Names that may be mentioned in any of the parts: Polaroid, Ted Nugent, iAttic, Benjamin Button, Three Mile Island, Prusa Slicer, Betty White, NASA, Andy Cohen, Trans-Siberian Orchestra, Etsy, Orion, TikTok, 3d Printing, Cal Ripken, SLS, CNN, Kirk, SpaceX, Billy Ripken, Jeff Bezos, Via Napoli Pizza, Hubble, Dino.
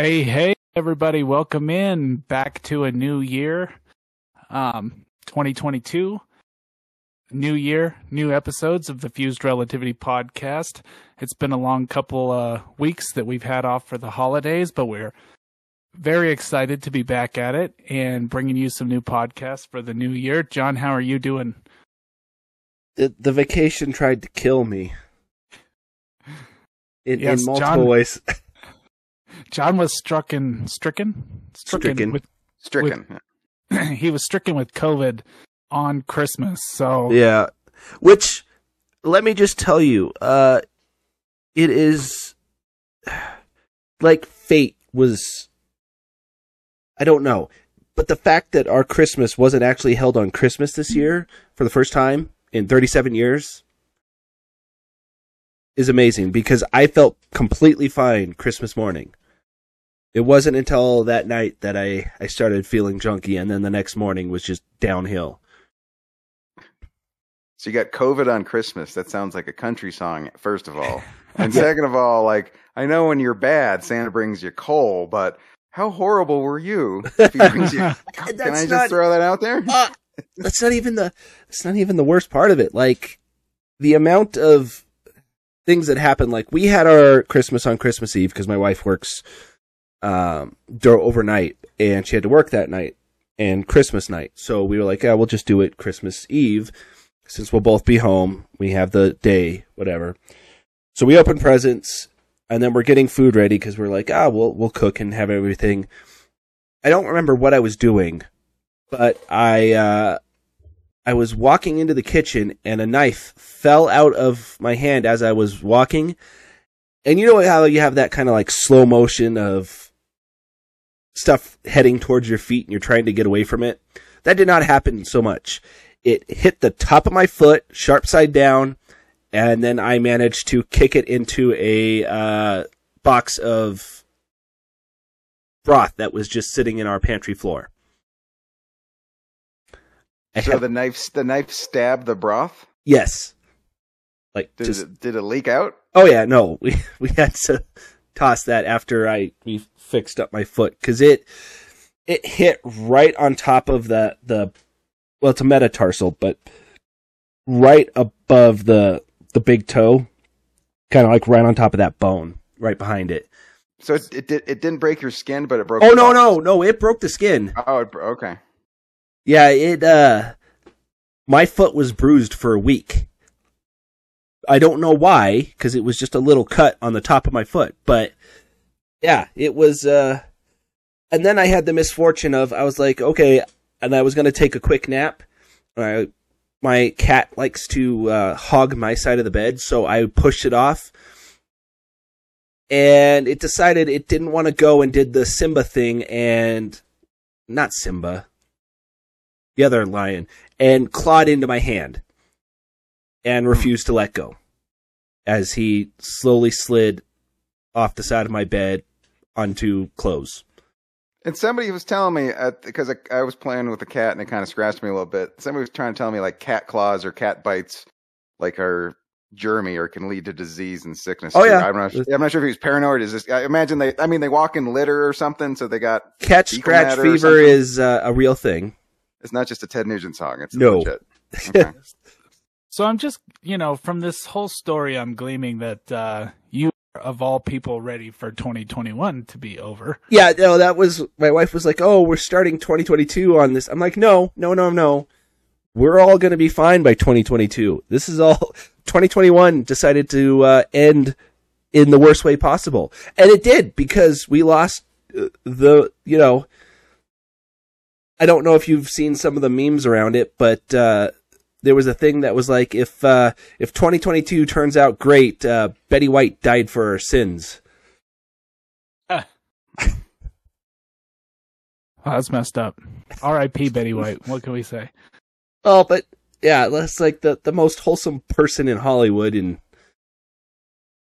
Hey, everybody. Welcome in back to a new year, 2022. New year, new episodes of the Fused Relativity podcast. It's been a long couple weeks that we've had off for the holidays, but we're very excited to be back at it and bringing you some new podcasts for the new year. John, how are you doing? The vacation tried to kill me in multiple ways. John was stricken with he was stricken with COVID on Christmas. So yeah, which let me just tell you, it is like fate was. I don't know, but the fact that our Christmas wasn't actually held on Christmas this year for the first time in 37 years is amazing, because I felt completely fine Christmas morning. It wasn't until that night that I started feeling junky, and then the next morning was just downhill. So you got COVID on Christmas. That sounds like a country song, first of all. And second of all, like, I know when you're bad, Santa brings you coal, but how horrible were you if he brings you coal? Can I just throw that out there? That's not even the worst part of it. Like, the amount of things that happened, like, we had our Christmas on Christmas Eve because my wife works overnight, and she had to work that night and Christmas night, so we were like, yeah, we'll just do it Christmas Eve since we'll both be home, we have the day, whatever. So we open presents, and then we're getting food ready because we're like, we'll cook and have everything. I don't remember what I was doing, but I was walking into the kitchen and a knife fell out of my hand as I was walking. And you know how you have that kind of like slow motion of stuff heading towards your feet and you're trying to get away from it? That did not happen so much. It hit the top of my foot, sharp side down, and then I managed to kick it into a box of broth that was just sitting in our pantry floor. So the knife stabbed the broth? Yes. Like, did it leak out? Oh yeah, no. We had to toss that after we fixed up my foot, because it hit right on top of the well, it's a metatarsal, but right above the big toe, kind of like right on top of that bone, right behind it. So it didn't break your skin, but it broke. Oh no, no! It broke the skin. Oh, okay. Yeah, my foot was bruised for a week. I don't know why, because it was just a little cut on the top of my foot. But yeah, it was. And then I had the misfortune of, I was like, okay, and I was going to take a quick nap. My cat likes to hog my side of the bed, so I pushed it off. And it decided it didn't want to go and did the Simba thing, and not Simba, the other lion, and clawed into my hand. And refused to let go as he slowly slid off the side of my bed onto clothes. And somebody was telling me, because I was playing with the cat and it kind of scratched me a little bit. Somebody was trying to tell me, like, cat claws or cat bites, like, are germy or can lead to disease and sickness. Oh, yeah. I'm not sure if he was paranoid. Is this? I imagine they walk in litter or something, so they got cat scratch fever is a real thing. It's not just a Ted Nugent song. It's legit. Okay. So I'm just, from this whole story, I'm gleaming that you are, of all people, ready for 2021 to be over. Yeah, no, that was, my wife was like, oh, we're starting 2022 on this. I'm like, no. We're all going to be fine by 2022. This is all, 2021 decided to end in the worst way possible. And it did, because we lost I don't know if you've seen some of the memes around it, but there was a thing that was like, if 2022 turns out great, Betty White died for her sins. Wow, that's messed up. R.I.P. Betty White. What can we say? Oh, but yeah, that's like the most wholesome person in Hollywood, and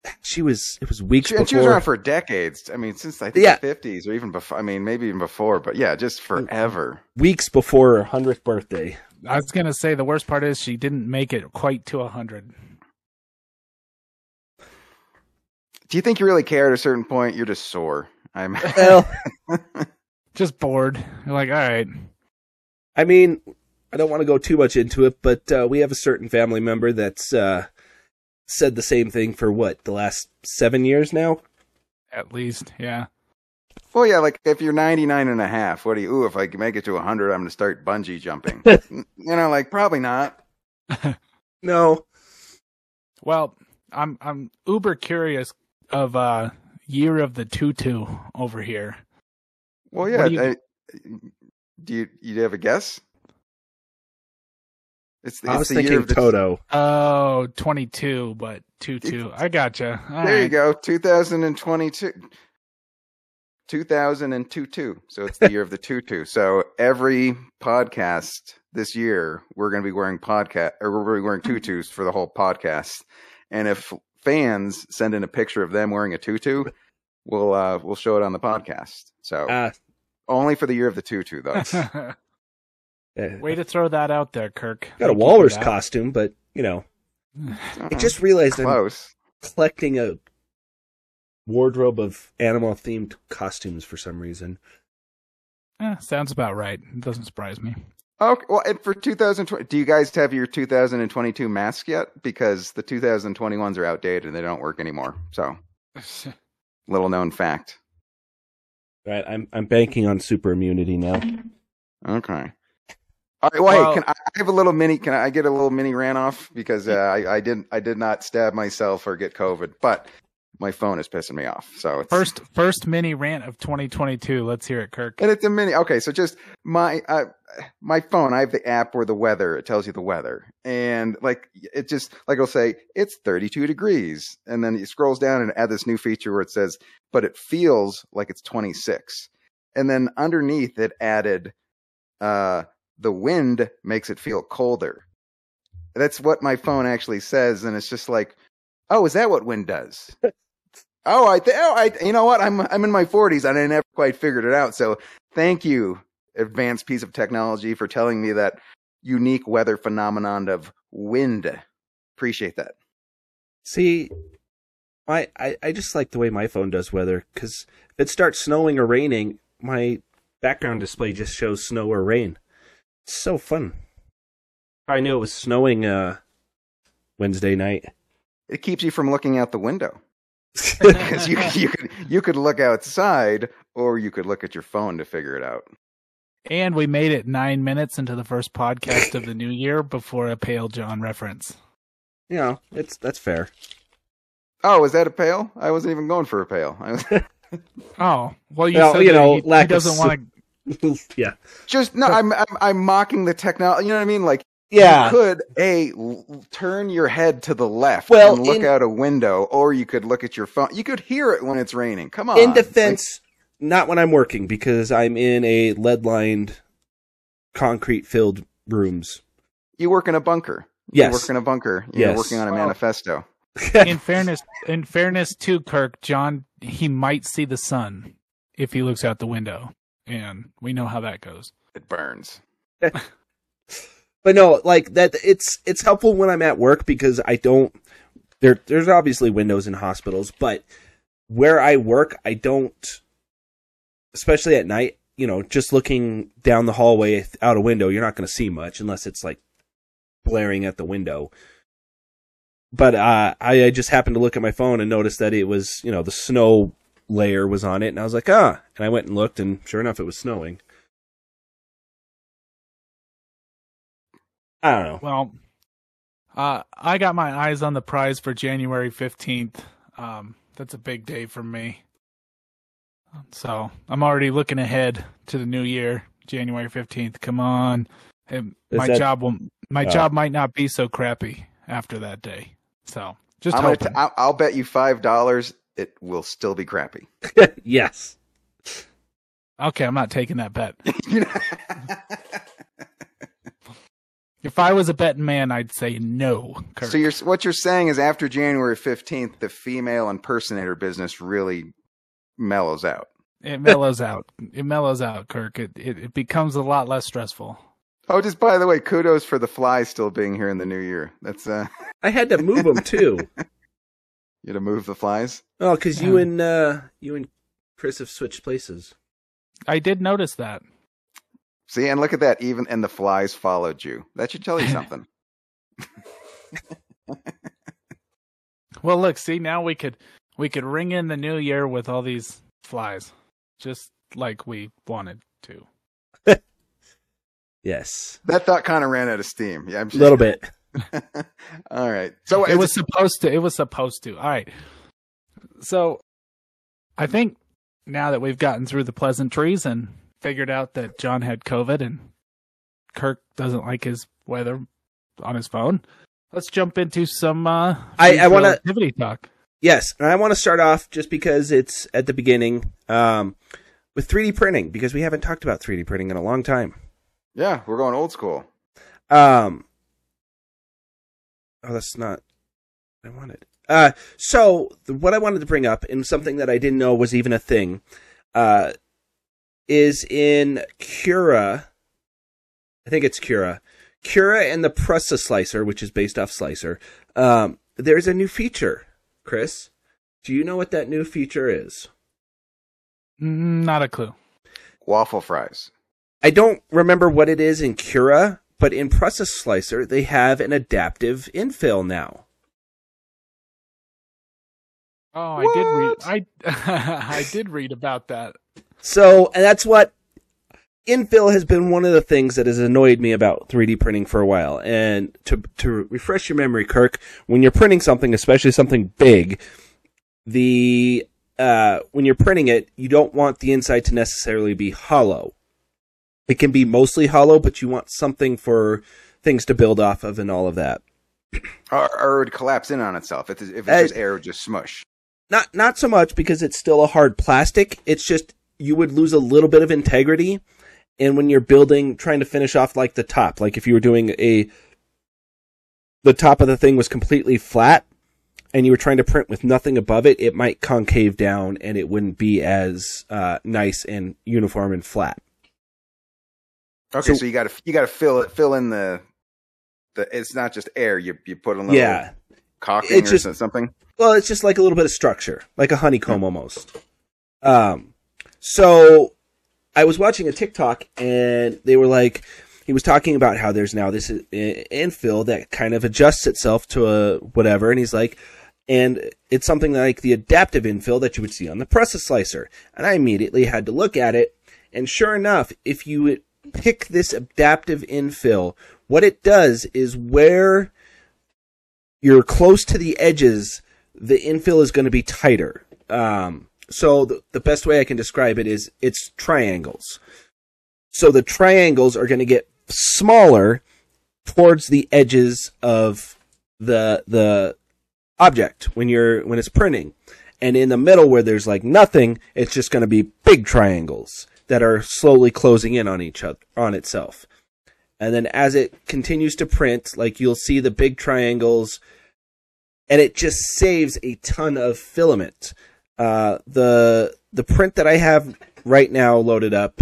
it was weeks before. She was around for decades. I mean, since I think the 50s, or even before. I mean, maybe even before, but yeah, just forever. Weeks before her 100th birthday. I was going to say, the worst part is she didn't make it quite to 100. Do you think you really care at a certain point? You're just sore. I'm just bored. You're like, all right. I mean, I don't want to go too much into it, but we have a certain family member that's said the same thing for, what, the last 7 years now? At least, yeah. Well, yeah, like, if you're 99 and a half, what do you, ooh, if I can make it to 100, I'm going to start bungee jumping. You know, like, probably not. No. Well, I'm uber curious of year of the tutu over here. Well, yeah. Do you have a guess? I was thinking Toto. Oh, 22, but tutu. I gotcha. All right. You go. 2022. 2022. So it's the year of the tutu. So every podcast this year, we're going to be wearing tutus for the whole podcast. And if fans send in a picture of them wearing a tutu, we'll show it on the podcast. So only for the year of the tutu, though. Way to throw that out there, Kirk. Got a walrus costume, but you know, I just realized I'm collecting a wardrobe of animal-themed costumes for some reason. Sounds about right. It doesn't surprise me. Okay, well, and for 2020, do you guys have your 2022 mask yet? Because the 2021s are outdated and they don't work anymore. So, little known fact. All right, I'm banking on super immunity now. Okay. All right, wait. Well, can I get a little mini rant off because I did not stab myself or get COVID, but my phone is pissing me off. So it's... first mini rant of 2022. Let's hear it, Kirk. And it's a mini. Okay, so just my phone. I have the app where the weather. It tells you the weather, and like it just like it'll say it's 32 degrees, and then it scrolls down and add this new feature where it says, but it feels like it's 26, and then underneath it added, the wind makes it feel colder. That's what my phone actually says, and it's just like, oh, is that what wind does? You know what? I'm in my 40s, and I never quite figured it out. So thank you, advanced piece of technology, for telling me that unique weather phenomenon of wind. Appreciate that. See, I just like the way my phone does weather, because if it starts snowing or raining, my background display just shows snow or rain. So fun. I knew it was snowing Wednesday night. It keeps you from looking out the window. Because you could look outside, or you could look at your phone to figure it out. And we made it 9 minutes into the first podcast of the new year before a Pale John reference. You know, that's fair. Oh, is that a pail? I wasn't even going for a pail. Oh, well, he doesn't want to... Yeah, just no. I'm mocking the technology. You know what I mean? Like, yeah, you could turn your head to the left and look out a window, or you could look at your phone. You could hear it when it's raining. Come on. In defense, like, not when I'm working because I'm in a lead-lined, concrete-filled rooms. You work in a bunker. Yes, you work in a bunker. You're working on a manifesto. In fairness to Kirk, John, he might see the sun if he looks out the window. And we know how that goes. It burns. But no, like that. It's helpful when I'm at work because I don't. There's obviously windows in hospitals, but where I work, I don't. Especially at night, you know, just looking down the hallway out a window, you're not going to see much unless it's like blaring at the window. But I just happened to look at my phone and noticed that it was, you know, the snow layer was on it, and I was like, and I went and looked, and sure enough, it was snowing. I don't know. Well, I got my eyes on the prize for January 15th. That's a big day for me. So I'm already looking ahead to the new year, January 15th. Come on. My job might not be so crappy after that day. So just I'll bet you $5. It will still be crappy. Yes. Okay, I'm not taking that bet. If I was a betting man, I'd say no, Kirk. So what you're saying is after January 15th, the female impersonator business really mellows out. It mellows out. It mellows out, Kirk. It becomes a lot less stressful. Oh, just by the way, kudos for the flies still being here in the new year. That's I had to move them, too. You had to move the flies? Oh, because you and Chris have switched places. I did notice that. See, and look at that. Even and the flies followed you. That should tell you something. Well, look, see, now we could ring in the new year with all these flies, just like we wanted to. Yes. That thought kind of ran out of steam. Yeah, a little bit. All right. So it was supposed to. All right. So I think now that we've gotten through the pleasantries and figured out that John had COVID and Kirk doesn't like his weather on his phone, let's jump into some relativity talk. Yes, and I want to start off just because it's at the beginning with 3D printing, because we haven't talked about 3D printing in a long time. Yeah, we're going old school. Oh, that's not what I wanted. So what I wanted to bring up, and something that I didn't know was even a thing, is in Cura. I think it's Cura. Cura and the Prusa Slicer, which is based off Slicer. There's a new feature. Chris, do you know what that new feature is? Not a clue. Waffle fries. I don't remember what it is in Cura, but in Prusa Slicer, they have an adaptive infill now. Oh, what? I did read about that. So, and that's what infill has been one of the things that has annoyed me about 3D printing for a while. And to refresh your memory, Kirk, when you're printing something, especially something big, when you're printing it, you don't want the inside to necessarily be hollow. It can be mostly hollow, but you want something for things to build off of and all of that. Or it would collapse in on itself. If it's just air, it would just smush. Not so much, because it's still a hard plastic. It's just you would lose a little bit of integrity. And when you're building, trying to finish off like the top, like if you were doing the top of the thing was completely flat and you were trying to print with nothing above it, it might concave down and it wouldn't be as nice and uniform and flat. Okay, so you gotta fill in the it's not just air, you put a little caulking or something. Well, it's just like a little bit of structure, like a honeycomb almost. So I was watching a TikTok and they were like, he was talking about how there's now this infill that kind of adjusts itself to a whatever, and he's like, and it's something like the adaptive infill that you would see on the Prusa Slicer. And I immediately had to look at it, and sure enough, if you would pick this adaptive infill, what it does is where you're close to the edges, the infill is going to be tighter. So the best way I can describe it is it's triangles. So the triangles are going to get smaller towards the edges of the object when it's printing. And in the middle where there's like nothing, it's just going to be big triangles that are slowly closing in on itself. And then as it continues to print, like you'll see the big triangles, and it just saves a ton of filament. The print that I have right now loaded up,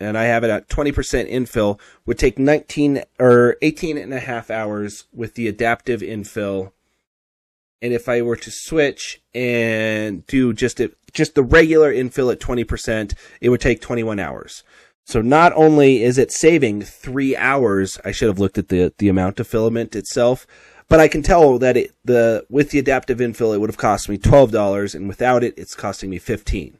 and I have it at 20% infill, would take 18.5 hours with the adaptive infill. And if I were to switch and do just the regular infill at 20%, it would take 21 hours. So not only is it saving 3 hours, I should have looked at the amount of filament itself, but I can tell that with the adaptive infill, it would have cost me $12, and without it, it's costing me $15.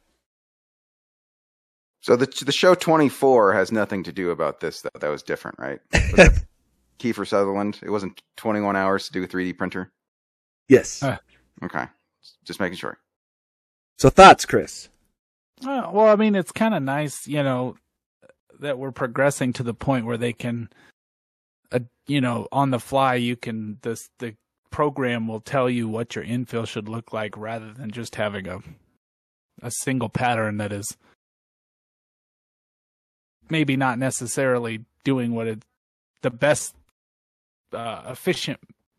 So the show 24 has nothing to do about this, though. That was different, right? Was Kiefer Sutherland? It wasn't 21 hours to do a 3D printer? Yes. Okay. Just making sure. So thoughts, Chris? Well, I mean, it's kind of nice, that we're progressing to the point where they can, on the fly, the program will tell you what your infill should look like, rather than just having a single pattern that is maybe not necessarily doing what the best efficient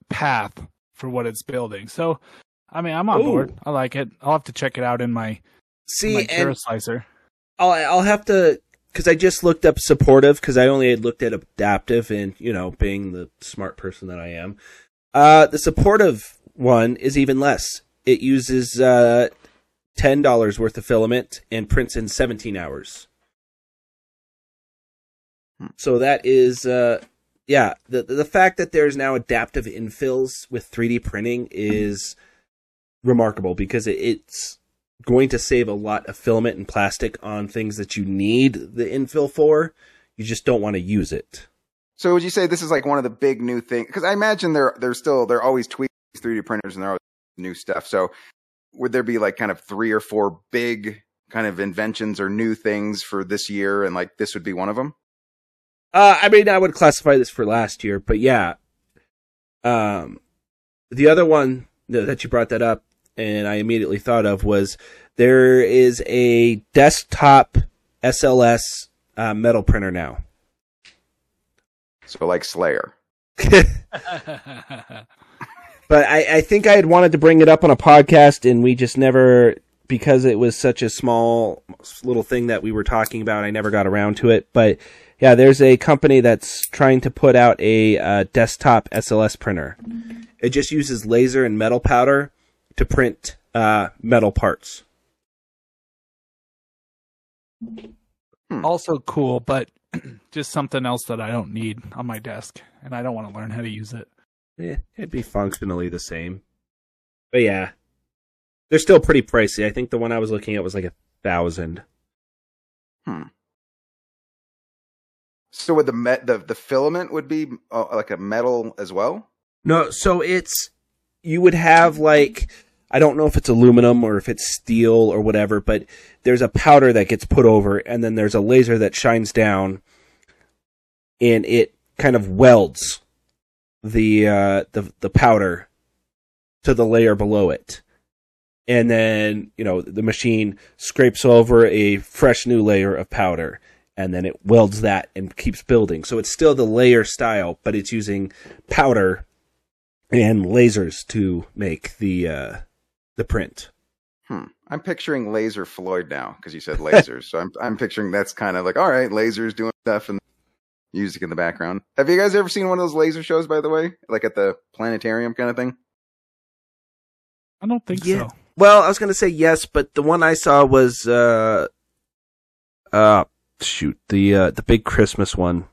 path for what it's building. So, I mean, I'm on board. I like it. I'll have to check it out in my Cura Slicer. I'll have to, because I just looked up supportive, because I only had looked at adaptive, and, being the smart person that I am. The supportive one is even less. It uses $10 worth of filament and prints in 17 hours. So that is, the fact that there's now adaptive infills with 3D printing is remarkable, because it's going to save a lot of filament and plastic on things that you need the infill for. You just don't want to use it. So would you say this is like one of the big new things? Because I imagine they're always tweaking 3D printers and they're always new stuff. So would there be like kind of 3 or 4 big kind of inventions or new things for this year? And like this would be one of them? I mean, I would classify this for last year, but yeah. The other one that you brought that up and I immediately thought of was there is a desktop SLS metal printer now. So like Slayer. But I think I had wanted to bring it up on a podcast, and we just never, because it was such a small little thing that we were talking about, I never got around to it. But yeah, there's a company that's trying to put out a desktop SLS printer. It just uses laser and metal powder to print metal parts. Also cool, but just something else that I don't need on my desk, and I don't want to learn how to use it. Yeah, it'd be functionally the same. But yeah, they're still pretty pricey. I think the one I was looking at was like $1,000. So would the filament would be like a metal as well? No, so it's, you would have like, I don't know if it's aluminum or if it's steel or whatever, but there's a powder that gets put over, and then there's a laser that shines down, and it kind of welds the powder to the layer below it, and then the machine scrapes over a fresh new layer of powder, and then it welds that and keeps building. So it's still the layer style, but it's using powder and lasers to make the print. I'm picturing Laser Floyd now because you said lasers, so I'm picturing that's kind of like, all right, lasers doing stuff and music in the background. Have you guys ever seen one of those laser shows, by the way? Like at the planetarium kind of thing? I don't think so. Well, I was going to say yes, but the one I saw was, the big Christmas one.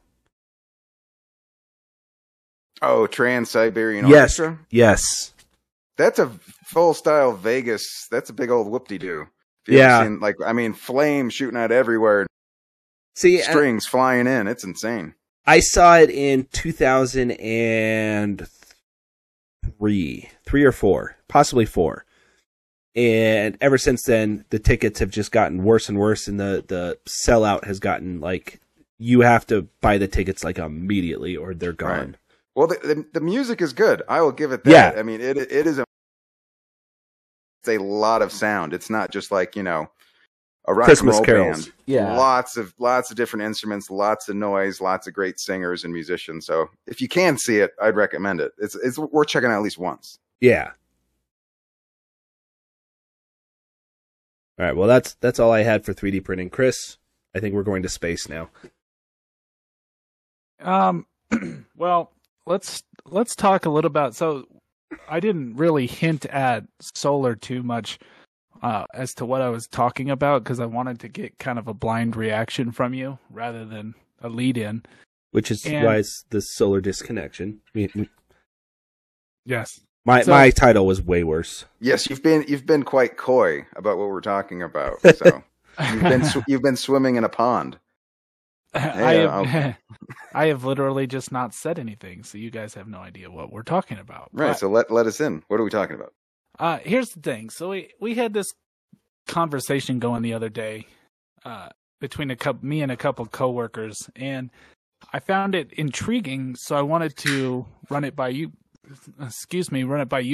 Oh, Trans-Siberian Orchestra? Yes. That's a full-style Vegas. That's a big old whoop-de-doo. Yeah. Seen, flames shooting out everywhere. See, strings flying in. It's insane. I saw it in 2003, 3 or 4, possibly 4. And ever since then, the tickets have just gotten worse and worse. And the sellout has gotten like, you have to buy the tickets like immediately or they're gone. Right. Well, the music is good. I will give it that. Yeah. I mean, it's a lot of sound. It's not just like, a rock Christmas and roll carols. Band. Yeah. Lots of different instruments, lots of noise, lots of great singers and musicians. So if you can see it, I'd recommend it. It's worth checking out at least once. Yeah. All right. Well, that's all I had for 3D printing. Chris, I think we're going to space now. Well, let's talk a little about, so I didn't really hint at solar too much. As to what I was talking about, because I wanted to get kind of a blind reaction from you rather than a lead-in. Which is why it's the solar disconnection. Yes. My title was way worse. Yes, you've been quite coy about what we're talking about. So you've been swimming in a pond. I have literally just not said anything, so you guys have no idea what we're talking about. Right. But, so let us in. What are we talking about? Here's the thing. So we had this conversation going the other day between me and a couple of coworkers, and I found it intriguing. So I wanted to run it by you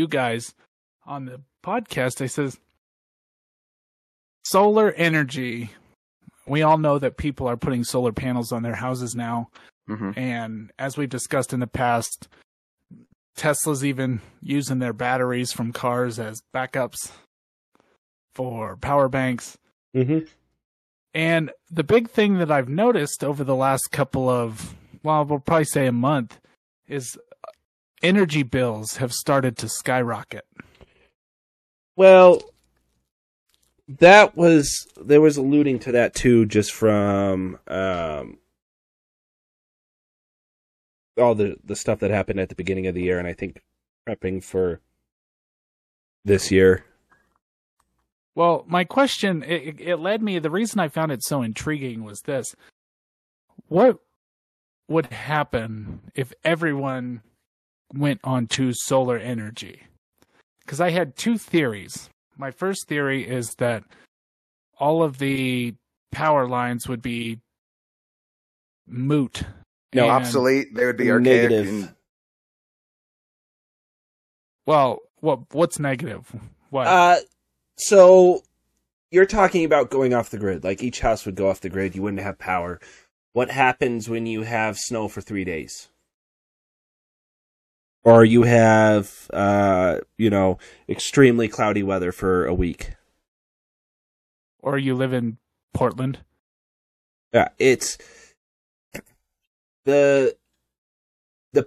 guys on the podcast. I says, solar energy. We all know that people are putting solar panels on their houses now. Mm-hmm. And as we've discussed in the past, Tesla's even using their batteries from cars as backups for power banks. Mm-hmm. And the big thing that I've noticed over the last couple of, we'll probably say a month, is energy bills have started to skyrocket. Well, that was, there was alluding to that too, just from all the stuff that happened at the beginning of the year, and I think prepping for this year. Well, my question, it led me, the reason I found it so intriguing was this. What would happen if everyone went on to solar energy? Because I had two theories. My first theory is that all of the power lines would be moot. No, obsolete. They would be archaic. And... Well, what's negative? What? So you're talking about going off the grid. Like, each house would go off the grid. You wouldn't have power. What happens when you have snow for 3 days? Or you have, extremely cloudy weather for a week. Or you live in Portland. Yeah, it's... The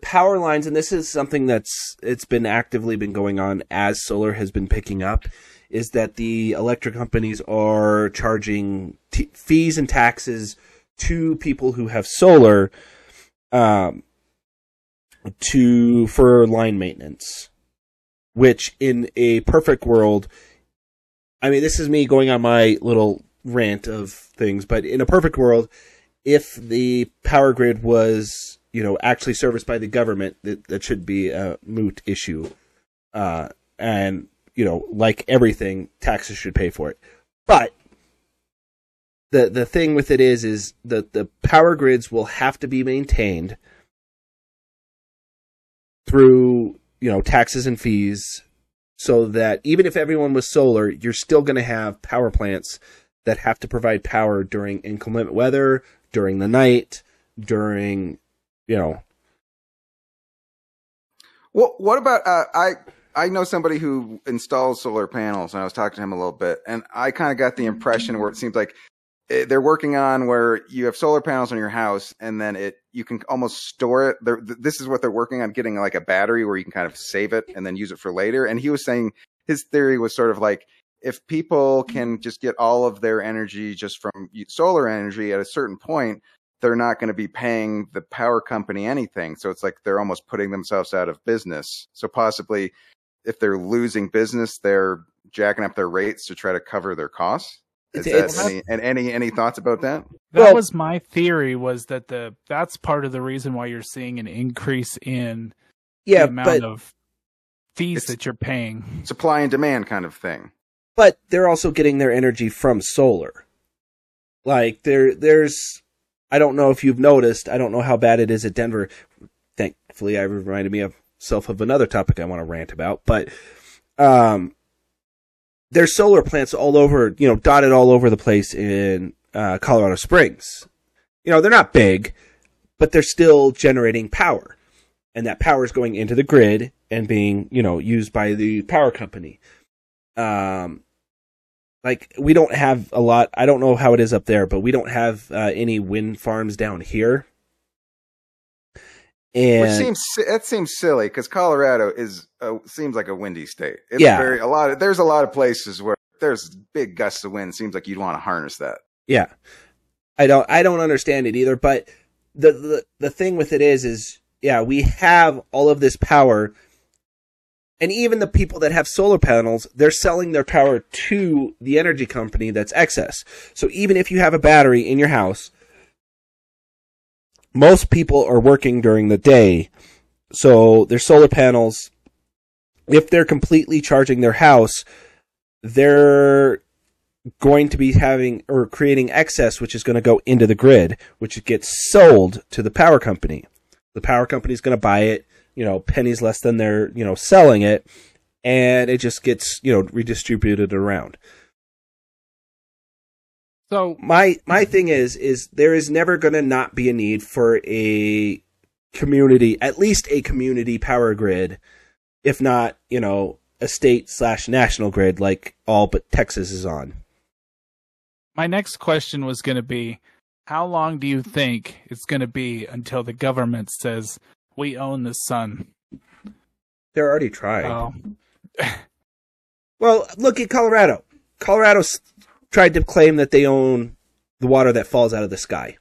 power lines, and this is something it's been actively been going on as solar has been picking up, is that the electric companies are charging fees and taxes to people who have solar for line maintenance, which in a perfect world, I mean, this is me going on my little rant of things, but in a perfect world, if the power grid was, actually serviced by the government, that should be a moot issue. And, like everything, taxes should pay for it. But the thing with it is that the power grids will have to be maintained through, taxes and fees, so that even if everyone was solar, you're still going to have power plants that have to provide power during inclement weather, during the night, during, Well, what about, I know somebody who installs solar panels, and I was talking to him a little bit, and I kind of got the impression where it seems like they're working on where you have solar panels on your house, and then you can almost store it. This is what they're working on, getting like a battery where you can kind of save it and then use it for later. And he was saying his theory was sort of like, if people can just get all of their energy just from solar energy at a certain point, they're not going to be paying the power company anything. So it's like they're almost putting themselves out of business. So possibly if they're losing business, they're jacking up their rates to try to cover their costs. Is any thoughts about that? That was my theory, was that that's part of the reason why you're seeing an increase in the amount of fees that you're paying. Supply and demand kind of thing. But they're also getting their energy from solar. Like, there's... I don't know if you've noticed. I don't know how bad it is at Denver. Thankfully, I reminded myself of another topic I want to rant about. But there's solar plants all over, dotted all over the place in Colorado Springs. They're not big, but they're still generating power. And that power is going into the grid and being, used by the power company. We don't have a lot. I don't know how it is up there, but we don't have any wind farms down here. And Which seems silly, because Colorado seems like a windy state. It's there's a lot of places where there's big gusts of wind. Seems like you'd want to harness that. Yeah, I don't understand it either. But the thing with it is we have all of this power. And even the people that have solar panels, they're selling their power to the energy company that's excess. So even if you have a battery in your house, most people are working during the day. So their solar panels, if they're completely charging their house, they're going to be having or creating excess, which is going to go into the grid, which gets sold to the power company. The power company is going to buy it, pennies less than they're, selling it, and it just gets, redistributed around. So my thing is there is never going to not be a need for a community, at least a community power grid, if not, a state/national grid, like all but Texas is on. My next question was going to be, how long do you think it's going to be until the government says, we own the sun? They're already trying. Well, look at Colorado. Colorado tried to claim that they own the water that falls out of the sky.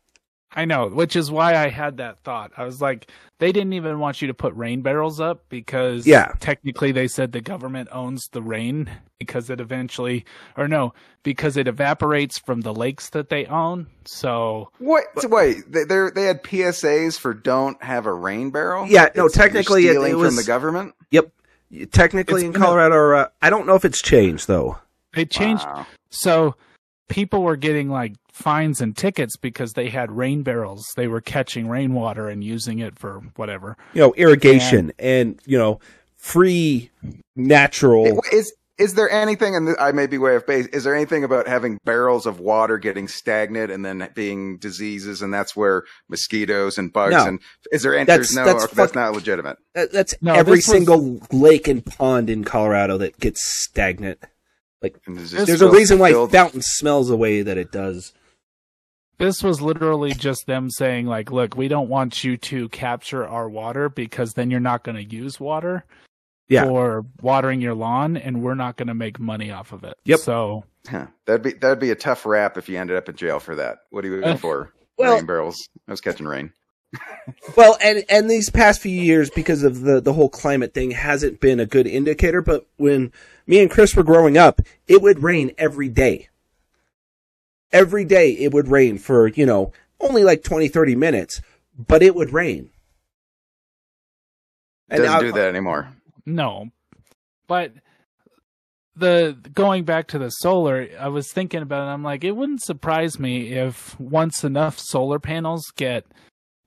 I know, which is why I had that thought. I was like, they didn't even want you to put rain barrels up because technically they said the government owns the rain because it eventually, or no, because it evaporates from the lakes that they own. So what? But, so wait, they had PSAs for don't have a rain barrel. Yeah, no, technically it was from the government. Yep, technically in Colorado. I don't know if it's changed though. It changed. Wow. So people were getting like fines and tickets because they had rain barrels. They were catching rainwater and using it for whatever, you know, irrigation and you know, free natural. Is there anything? And I may be way off base. Is there anything about having barrels of water getting stagnant and then being diseases, and that's where mosquitoes and bugs? No. And is there? That's not legitimate. Every single lake and pond in Colorado that gets stagnant. Like, there's a reason why fountain smells the way that it does. This was literally just them saying, like, look, we don't want you to capture our water because then you're not going to use water for watering your lawn, and we're not going to make money off of it. Yep. So that'd be a tough rap if you ended up in jail for that. What are you looking for? Rain barrels. I was catching rain. Well, and these past few years, because of the whole climate thing, hasn't been a good indicator. But when me and Chris were growing up, it would rain every day. Every day it would rain for, you know, only like 20, 30 minutes, but it would rain. And doesn't do that anymore. No. But going back to the solar, I was thinking about it. I'm like, it wouldn't surprise me if once enough solar panels get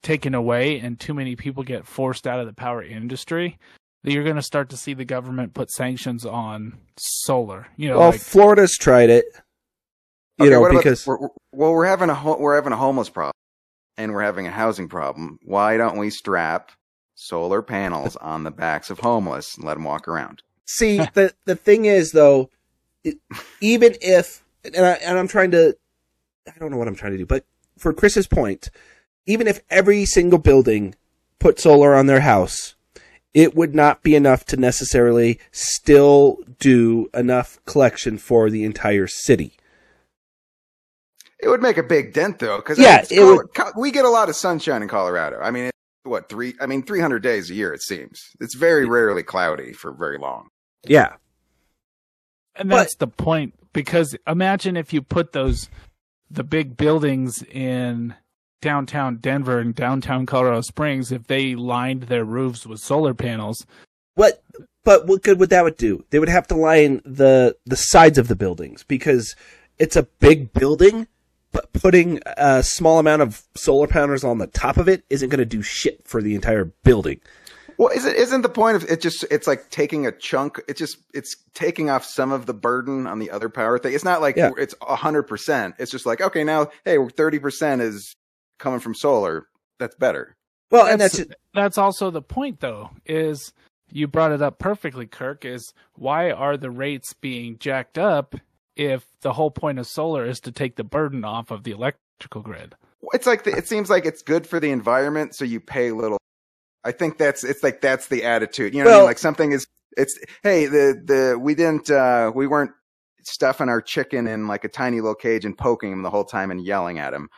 taken away and too many people get forced out of the power industry, that you're going to start to see the government put sanctions on solar. You know, well, like, Florida's tried it. You know, because we're having a homeless problem, and we're having a housing problem. Why don't we strap solar panels on the backs of homeless and let them walk around? See, the thing is, though, even if I don't know what I'm trying to do, but for Chris's point, even if every single building put solar on their house, it would not be enough to necessarily still do enough collection for the entire city. It would make a big dent, though, because we get a lot of sunshine in Colorado. I mean, 300 days a year, it seems. It's very rarely cloudy for very long. Yeah. And that's the point, because imagine if you put the big buildings in downtown Denver and downtown Colorado Springs, if they lined their roofs with solar panels. But what good would that do? They would have to line the sides of the buildings, because it's a big building. But putting a small amount of solar panels on the top of it isn't going to do shit for the entire building. Well, isn't the point of it just? It's like taking a chunk. It's taking off some of the burden on the other power thing. It's not like it's 100%. It's just like, okay, now hey, 30% is coming from solar. That's better. Well, that's also the point, though. Is you brought it up perfectly, Kirk. Is why are the rates being jacked up if the whole point of solar is to take the burden off of the electrical grid? It's like it seems like it's good for the environment, so you pay little. I think that's the attitude. You know what I mean? Like something is hey, we weren't stuffing our chicken in like a tiny little cage and poking him the whole time and yelling at him.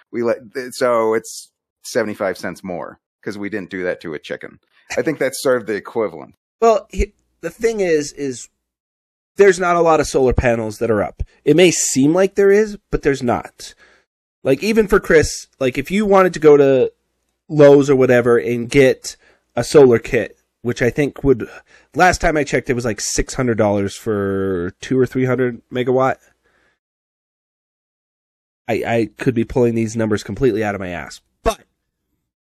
So it's 75 cents more because we didn't do that to a chicken. I think that's sort of the equivalent. Well, the thing is there's not a lot of solar panels that are up. It may seem like there is, but there's not. Like, even for Chris, like, if you wanted to go to Lowe's or whatever and get a solar kit, which I think would, last time I checked, it was like $600 for 200 or 300 megawatt. I could be pulling these numbers completely out of my ass, but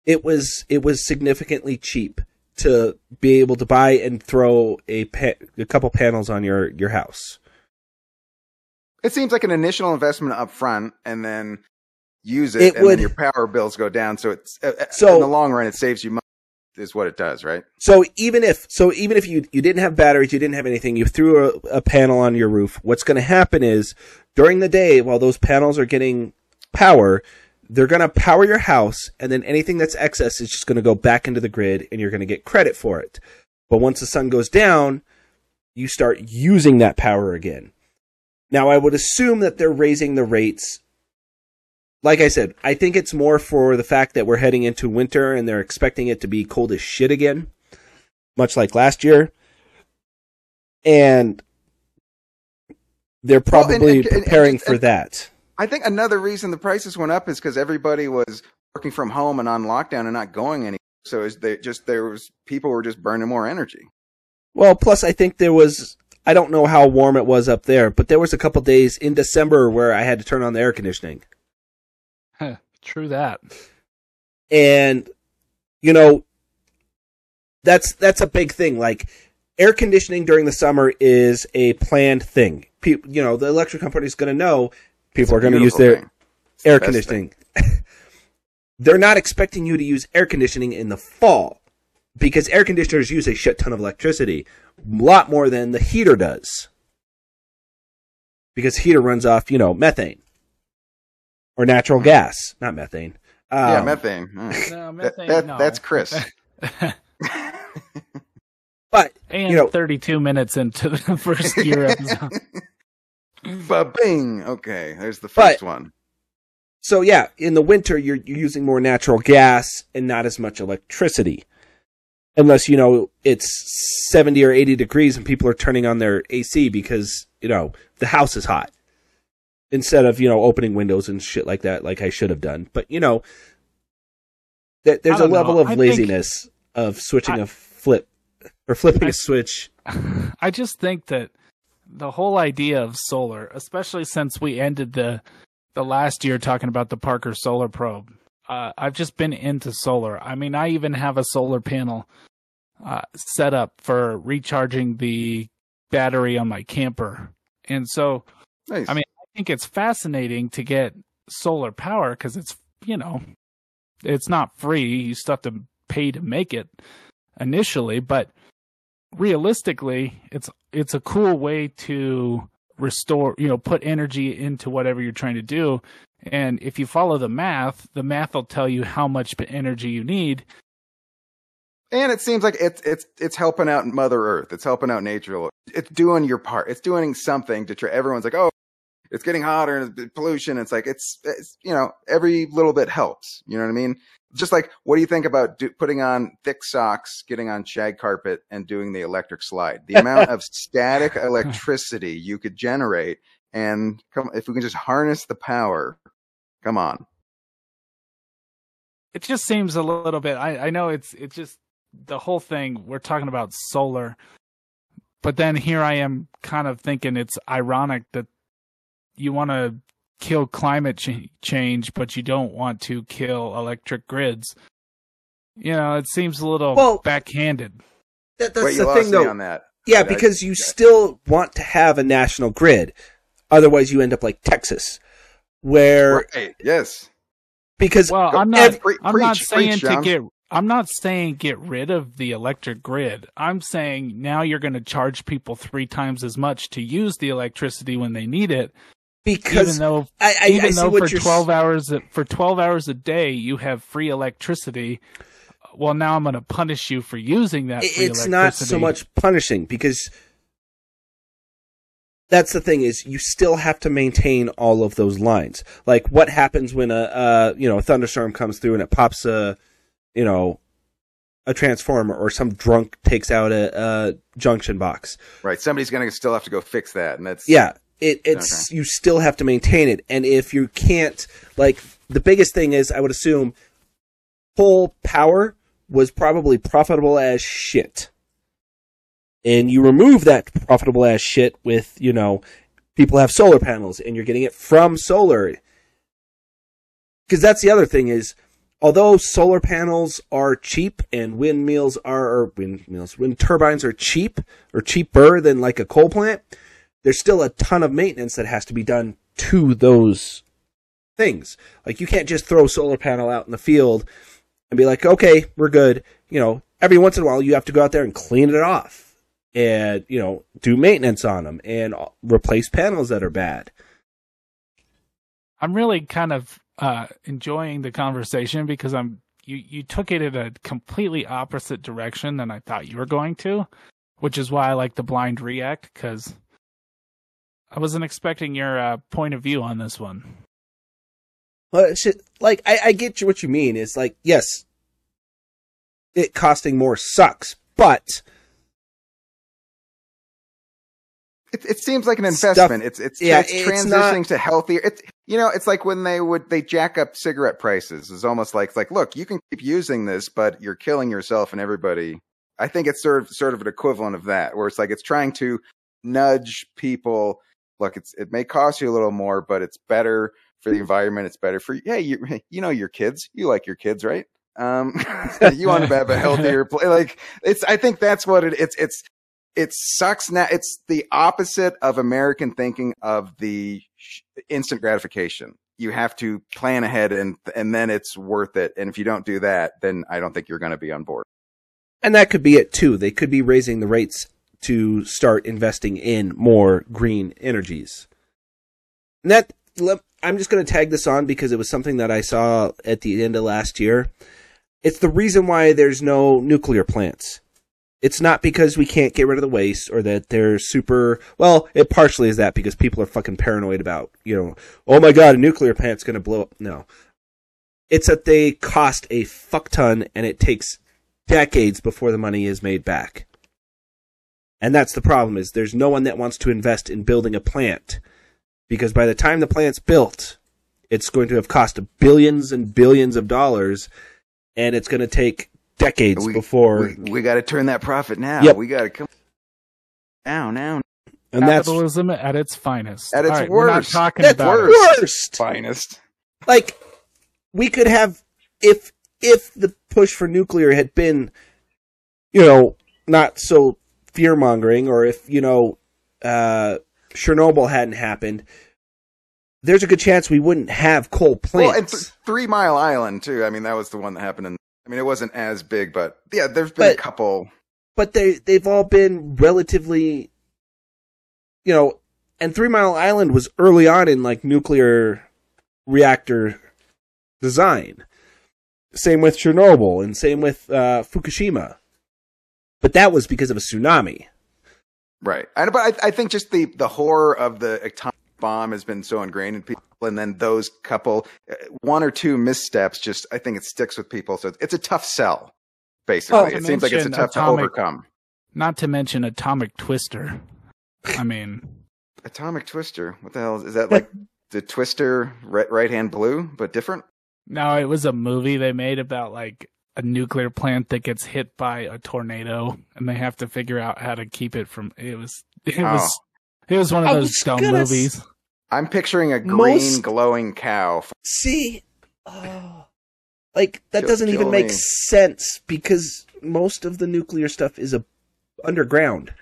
it was significantly cheap to be able to buy and throw a couple panels on your house. It seems like an initial investment up front, and then use it and then your power bills go down. So it's in the long run, it saves you money is what it does, right? So even if you didn't have batteries, you didn't have anything, you threw a panel on your roof, what's going to happen is during the day while those panels are getting power, they're going to power your house, and then anything that's excess is just going to go back into the grid, and you're going to get credit for it. But once the sun goes down, you start using that power again. Now, I would assume that they're raising the rates. Like I said, I think it's more for the fact that we're heading into winter and they're expecting it to be cold as shit again, much like last year. And they're probably preparing for that. I think another reason the prices went up is because everybody was working from home and on lockdown and not going anywhere. So people were just burning more energy. Well, plus I think there was, I don't know how warm it was up there, but there was a couple days in December where I had to turn on the air conditioning. True that. And, you know, that's a big thing. Like, air conditioning during the summer is a planned thing. People, you know, the electric company's going to know people are going to use their air conditioning. They're not expecting you to use air conditioning in the fall because air conditioners use a shit ton of electricity, a lot more than the heater does, because heater runs off, you know, methane or natural gas, not methane. Yeah, methane. No, methane. That's Chris. But, and you know, 32 minutes into the first year episode. Ba-bing! Okay, there's the first one. So yeah, in the winter, you're using more natural gas and not as much electricity. Unless, you know, it's 70 or 80 degrees and people are turning on their AC because, you know, the house is hot. Instead of, you know, opening windows and shit like that, like I should have done. But, you know, there's a level of laziness of switching a flip. Or flipping a switch. I just think that the whole idea of solar, especially since we ended the last year talking about the Parker Solar Probe, I've just been into solar. I mean, I even have a solar panel set up for recharging the battery on my camper. And so, nice. I mean, I think it's fascinating to get solar power because it's, you know, it's not free. You still have to pay to make it initially, but realistically, it's a cool way to restore, you know, put energy into whatever you're trying to do. And if you follow the math will tell you how much energy you need. And it seems like it's helping out Mother Earth. It's helping out nature. It's doing your part. It's doing something to try. Everyone's like, oh, it's getting hotter and pollution. It's like, it's, you know, every little bit helps. You know what I mean? Just like, what do you think about putting on thick socks, getting on shag carpet, and doing the electric slide? The amount of static electricity you could generate, and if we can just harness the power, come on. It just seems a little bit. I know it's just the whole thing. We're talking about solar, but then here I am, kind of thinking it's ironic that you want to kill climate change, but you don't want to kill electric grids. You know, it seems a little backhanded. That's the thing, though. On that. Yeah, because you still want to have a national grid. Otherwise, you end up like Texas, where yes, because I'm not saying get rid of the electric grid. I'm saying now you're going to charge people 3 times as much to use the electricity when they need it. Because even though for 12 hours a day you have free electricity, well, now I'm going to punish you for using that free electricity. It's not so much punishing, because that's the thing, is you still have to maintain all of those lines. Like, what happens when a thunderstorm comes through and it pops a transformer, or some drunk takes out a junction box? Right, somebody's going to still have to go fix that, and that's you still have to maintain it. And if you can't, like, the biggest thing is, I would assume, whole power was probably profitable as shit. And you remove that profitable as shit with, you know, people have solar panels and you're getting it from solar. Because that's the other thing is, although solar panels are cheap and wind turbines are cheap, or cheaper than like a coal plant, there's still a ton of maintenance that has to be done to those things. Like, you can't just throw a solar panel out in the field and be like, okay, we're good. You know, every once in a while you have to go out there and clean it off and, you know, do maintenance on them and replace panels that are bad. I'm really kind of enjoying the conversation because you took it in a completely opposite direction than I thought you were going to, which is why I like the blind react, because I wasn't expecting your point of view on this one. Well, I get you what you mean. It's like, yes, it costing more sucks, but it seems like an investment. It's transitioning to healthier. It's like when they jack up cigarette prices. It's almost like, look, you can keep using this, but you're killing yourself and everybody. I think it's sort of an equivalent of that, where it's like it's trying to nudge people. Look, it may cost you a little more, but it's better for the environment. It's better for your kids. You like your kids, right? You want to have a healthier place. Like it's. I think that's what it. It sucks now. It's the opposite of American thinking of the instant gratification. You have to plan ahead, and then it's worth it. And if you don't do that, then I don't think you're going to be on board. And that could be it too. They could be raising the rates to start investing in more green energies. And I'm just going to tag this on because it was something that I saw at the end of last year. It's the reason why there's no nuclear plants. It's not because we can't get rid of the waste or that they're super... Well, it partially is that because people are fucking paranoid about, oh my God, a nuclear plant's going to blow up. No. It's that they cost a fuck ton and it takes decades before the money is made back. And that's the problem, is there's no one that wants to invest in building a plant, because by the time the plant's built, it's going to have cost billions and billions of dollars, and it's going to take decades before we got to turn that profit now. Yep. We got to come now. And capitalism that's at its finest. At its worst. We're not talking about worst. Finest. Like we could have if the push for nuclear had been, not so fear-mongering, or if, Chernobyl hadn't happened, there's a good chance we wouldn't have coal plants. Well, and Three Mile Island, too. I mean, that was the one that happened in... I mean, it wasn't as big, but yeah, there's been a couple. But they've all been relatively, and 3 Mile Island was early on in like nuclear reactor design. Same with Chernobyl and same with Fukushima. But that was because of a tsunami. Right. But I think just the horror of the atomic bomb has been so ingrained in people. And then those couple, one or two missteps, just I think it sticks with people. So it's a tough sell, basically. Well, it seems like it's a tough to overcome. Not to mention Atomic Twister. I mean, Atomic Twister. What the hell is that? Like the Twister, Right Hand Blue, but different. No, it was a movie they made about like a nuclear plant that gets hit by a tornado, and they have to figure out how to keep it from. It was one of those dumb movies. I'm picturing a green glowing cow. See, that doesn't even make sense because most of the nuclear stuff is underground.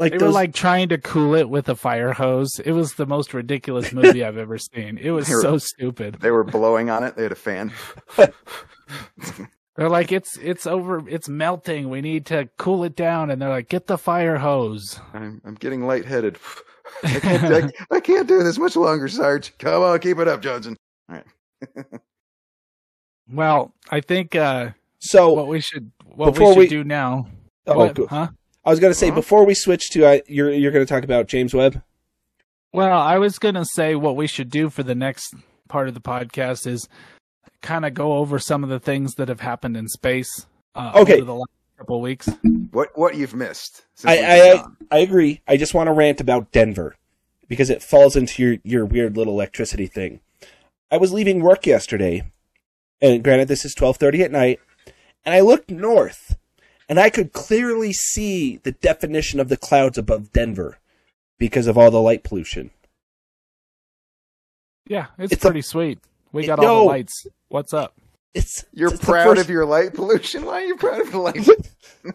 Like they were like trying to cool it with a fire hose. It was the most ridiculous movie I've ever seen. It was so stupid. They were blowing on it. They had a fan. They're like, it's over. It's melting. We need to cool it down. And they're like, get the fire hose. I'm getting lightheaded. I can't do this much longer, Sarge. Come on, keep it up, Johnson. All right. Well, I think what we should do now. I was going to say before we switch to you're going to talk about James Webb. Well, I was going to say what we should do for the next part of the podcast is kind of go over some of the things that have happened in space. Over the last couple weeks. What you've missed. I agree. I just want to rant about Denver because it falls into your weird little electricity thing. I was leaving work yesterday, and granted this is 12:30 at night, and I looked north, and I could clearly see the definition of the clouds above Denver because of all the light pollution. Yeah, it's pretty sweet. We got all the lights. What's up? You're proud of your light pollution? Why are you proud of the light?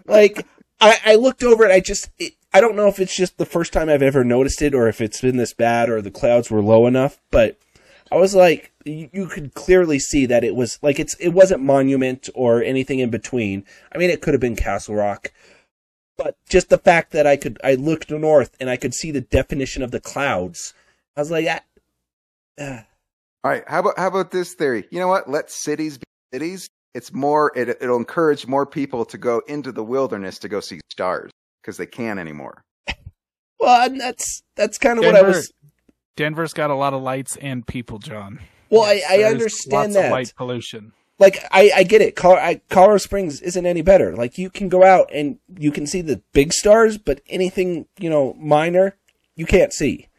Like, I looked over it. I don't know if it's just the first time I've ever noticed it or if it's been this bad or the clouds were low enough, but I was like, you could clearly see that it was like, it wasn't Monument or anything in between. I mean, it could have been Castle Rock, but just the fact that I looked north and I could see the definition of the clouds. I was like, all right. How about this theory? You know what? Let cities be cities. It's more, it'll encourage more people to go into the wilderness to go see stars because they can't anymore. Well, and that's kind of what I was. Denver's got a lot of lights and people, John. Well, yes, I understand that. Lots of light pollution. Like, I get it. Colorado Springs isn't any better. Like, you can go out and you can see the big stars, but anything, you know, minor, you can't see.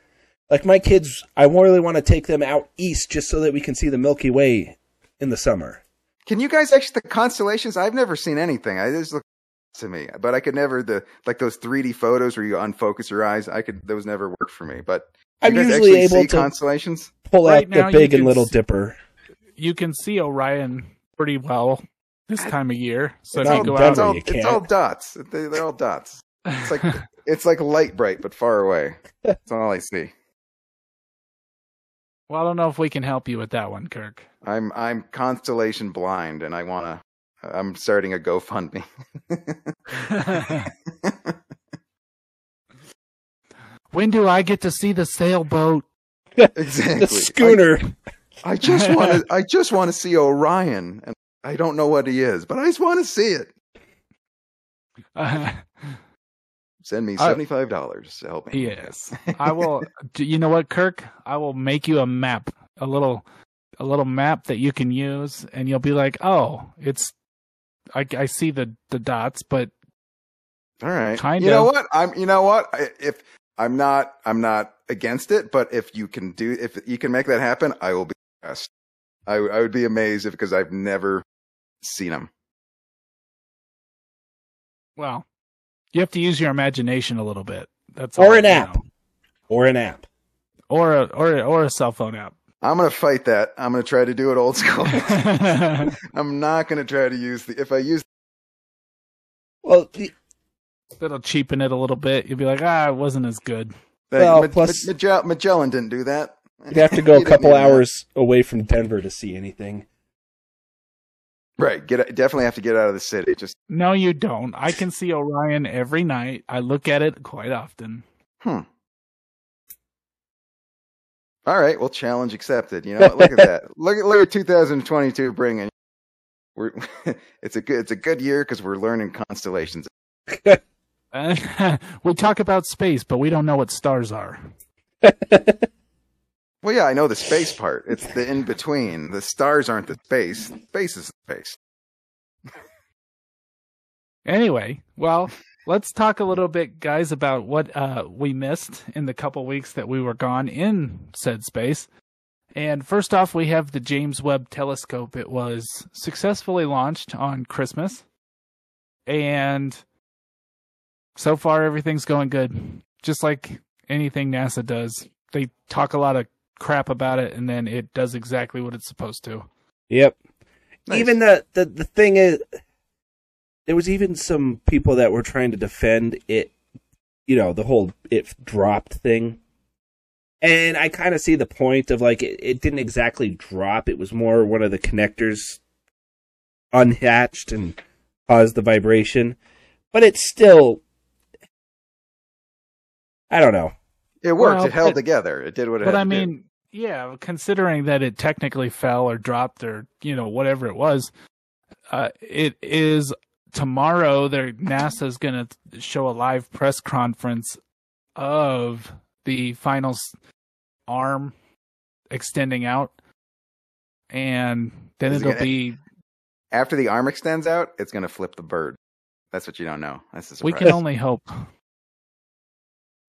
Like, my kids, I really want to take them out east just so that we can see the Milky Way in the summer. Can you guys actually, the constellations, I've never seen anything. It just looks to me, but I could never, like those 3D photos where you unfocus your eyes, those never work for me, but I'm usually able to constellations? Pull out the Big and Little Dipper. You can see Orion pretty well this time of year. So if you go out, it's all dots. They're all dots. It's like it's like light bright but far away. That's all I see. Well, I don't know if we can help you with that one, Kirk. I'm constellation blind, and I'm starting a GoFundMe. When do I get to see the sailboat? Exactly. The schooner. I just want to see Orion, and I don't know what he is, but I just want to see it. Send me $75 to help me. Yes, I will. You know what, Kirk? I will make you a map, a little map that you can use, and you'll be like, "Oh, it's I see the dots, but all right, kind of." You know what? I'm not against it, but if you can make that happen, I will be. I would be amazed because I've never seen them. Well, you have to use your imagination a little bit. That's all. Or a cell phone app. I'm gonna fight that. I'm gonna try to do it old school. I'm not gonna try to use the. If I use, well, that'll cheapen it a little bit. You'll be like, it wasn't as good. Well, plus Magellan didn't do that. You'd have to go a couple hours away from Denver to see anything. Right. Definitely have to get out of the city. No, you don't. I can see Orion every night. I look at it quite often. All right. Well, challenge accepted. You know, look at that. Look at 2022 bringing. It's a good year because we're learning constellations. We talk about space, but we don't know what stars are. Well, yeah, I know the space part. It's the in-between. The stars aren't the space. Space is the space. Anyway, well, let's talk a little bit, guys, about what we missed in the couple weeks that we were gone in said space. And first off, we have the James Webb Telescope. It was successfully launched on Christmas. And so far, everything's going good. Just like anything NASA does. They talk a lot of crap about it, and then it does exactly what it's supposed to. Yep. Nice. Even the thing is, there was even some people that were trying to defend it, you know, the whole it dropped thing. And I kind of see the point of, like, it didn't exactly drop. It was more one of the connectors unhatched and caused the vibration. But it's still, I don't know. It worked. Well, it held together. It did what it had to do. But I mean, yeah, considering that it technically fell or dropped or, you know, whatever it was, it is tomorrow that NASA's going to show a live press conference of the final arm extending out. And then it'll be... After the arm extends out, it's going to flip the bird. That's what you don't know. That's the surprise. We can only hope.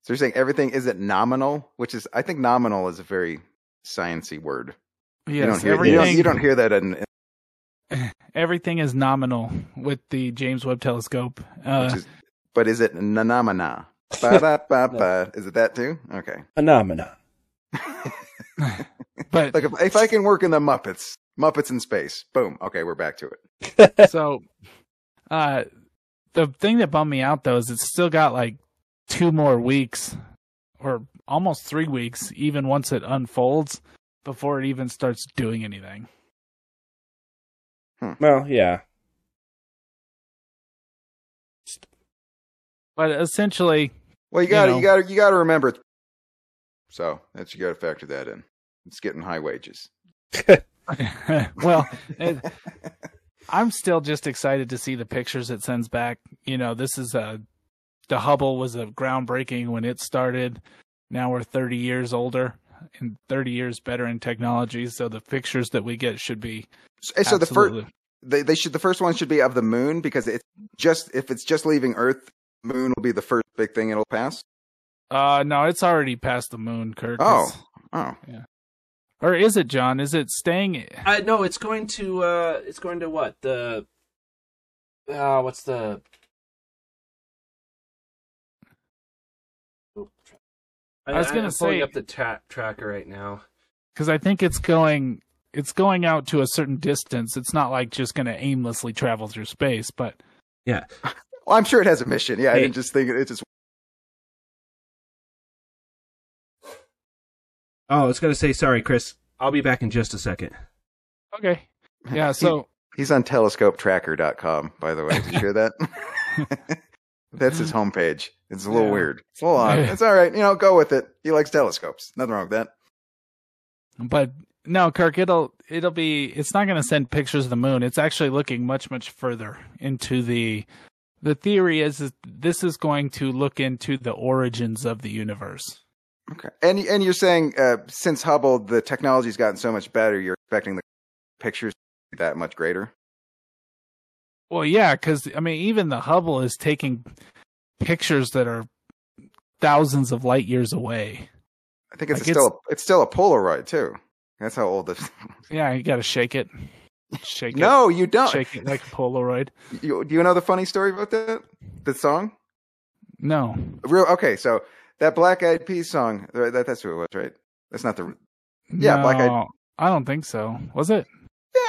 So you're saying everything isn't nominal, which is, I think nominal is a very science-y word. Yes, you don't hear that. Everything is nominal with the James Webb Telescope. But is it phenomena? No. Is it that too? Okay. Phenomena. But like if I can work in the Muppets in space, boom. Okay, we're back to it. So the thing that bummed me out, though, is it's still got like 2 more weeks or almost 3 weeks, even once it unfolds, before it even starts doing anything. Well, yeah. But essentially, well, you gotta remember. So you gotta factor that in. It's getting high wages. Well, I'm still just excited to see the pictures it sends back. You know, this is a the Hubble was a groundbreaking when it started. Now we're 30 years older and 30 years better in technology. So the pictures that we get should be so the first the first one should be of the moon, because it's just if it's just leaving Earth, moon will be the first big thing it'll pass. No, it's already past the moon, Kirk. Oh, yeah. Or is it, John? Is it staying? No, it's going to. It's going to what? The. What's the? I was going to say up the tracker right now, because I think it's going. It's going out to a certain distance. It's not like just going to aimlessly travel through space, but yeah. Well, I'm sure it has a mission. Yeah, hey. I didn't just think it just. Oh, I was going to say, sorry, Chris. I'll be back in just a second. Okay. Yeah, so... He's on telescopetracker.com, by the way. Did you hear that? That's his homepage. It's a little weird. It's a little odd. It's all right. You know, go with it. He likes telescopes. Nothing wrong with that. But, no, Kirk, it'll be... It's not going to send pictures of the moon. It's actually looking much, much further into the... The theory is this is going to look into the origins of the universe. Okay, and you're saying since Hubble, the technology's gotten so much better, you're expecting the pictures to be that much greater? Well, yeah, because, I mean, even the Hubble is taking pictures that are thousands of light years away. I think it's still a Polaroid, too. That's how old this is. Yeah, you got to shake it. Shake No, you don't. Shake it like a Polaroid. Do you know the funny story about that? The song? No. Okay, so... That Black Eyed Peas song, that's who it was, right? That's not the... Yeah, no, Black Eyed... I don't think so. Was it?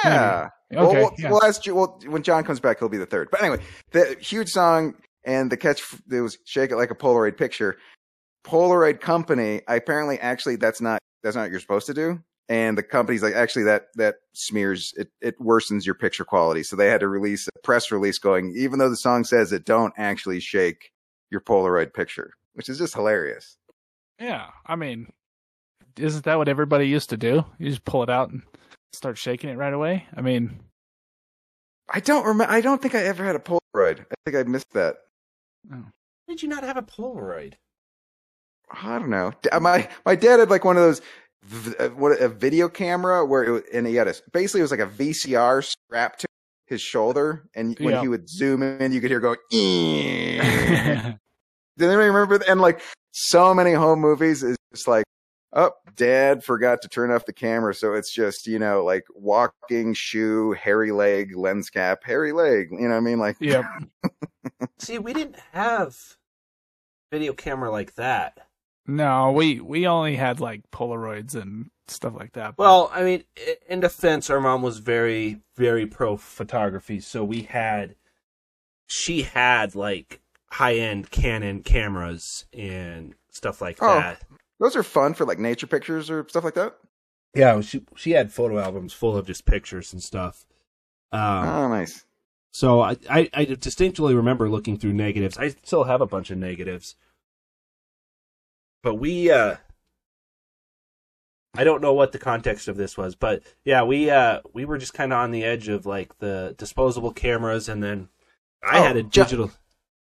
Yeah. Maybe. Okay. Well, when John comes back, he'll be the third. But anyway, the huge song, and the catch, it was Shake It Like a Polaroid Picture. Polaroid company, apparently, actually, that's not what you're supposed to do. And the company's like, actually, that smears, it worsens your picture quality. So they had to release a press release going, even though the song says it, don't actually shake your Polaroid picture. Which is just hilarious. Yeah, I mean, isn't that what everybody used to do? You just pull it out and start shaking it right away. I mean, I don't remember. I don't think I ever had a Polaroid. I think I missed that. Oh. Did you not have a Polaroid? I don't know. My dad had like one of those a video camera where he had basically it was like a VCR strapped to his shoulder, and when he would zoom in, you could hear going. Did anybody remember? And like so many home movies is just like, oh, dad forgot to turn off the camera. So it's just, you know, like walking shoe, hairy leg, lens cap, hairy leg. You know what I mean? Like, yeah. See, we didn't have video camera like that. No, we only had like Polaroids and stuff like that. But... Well, I mean, in defense, our mom was very, very pro photography. So she had like, high-end Canon cameras and stuff like that. Those are fun for like nature pictures or stuff like that. Yeah, she had photo albums full of just pictures and stuff. Oh, nice. So I distinctly remember looking through negatives. I still have a bunch of negatives, but I don't know what the context of this was, but yeah, we were just kind of on the edge of like the disposable cameras, and then I had a digital.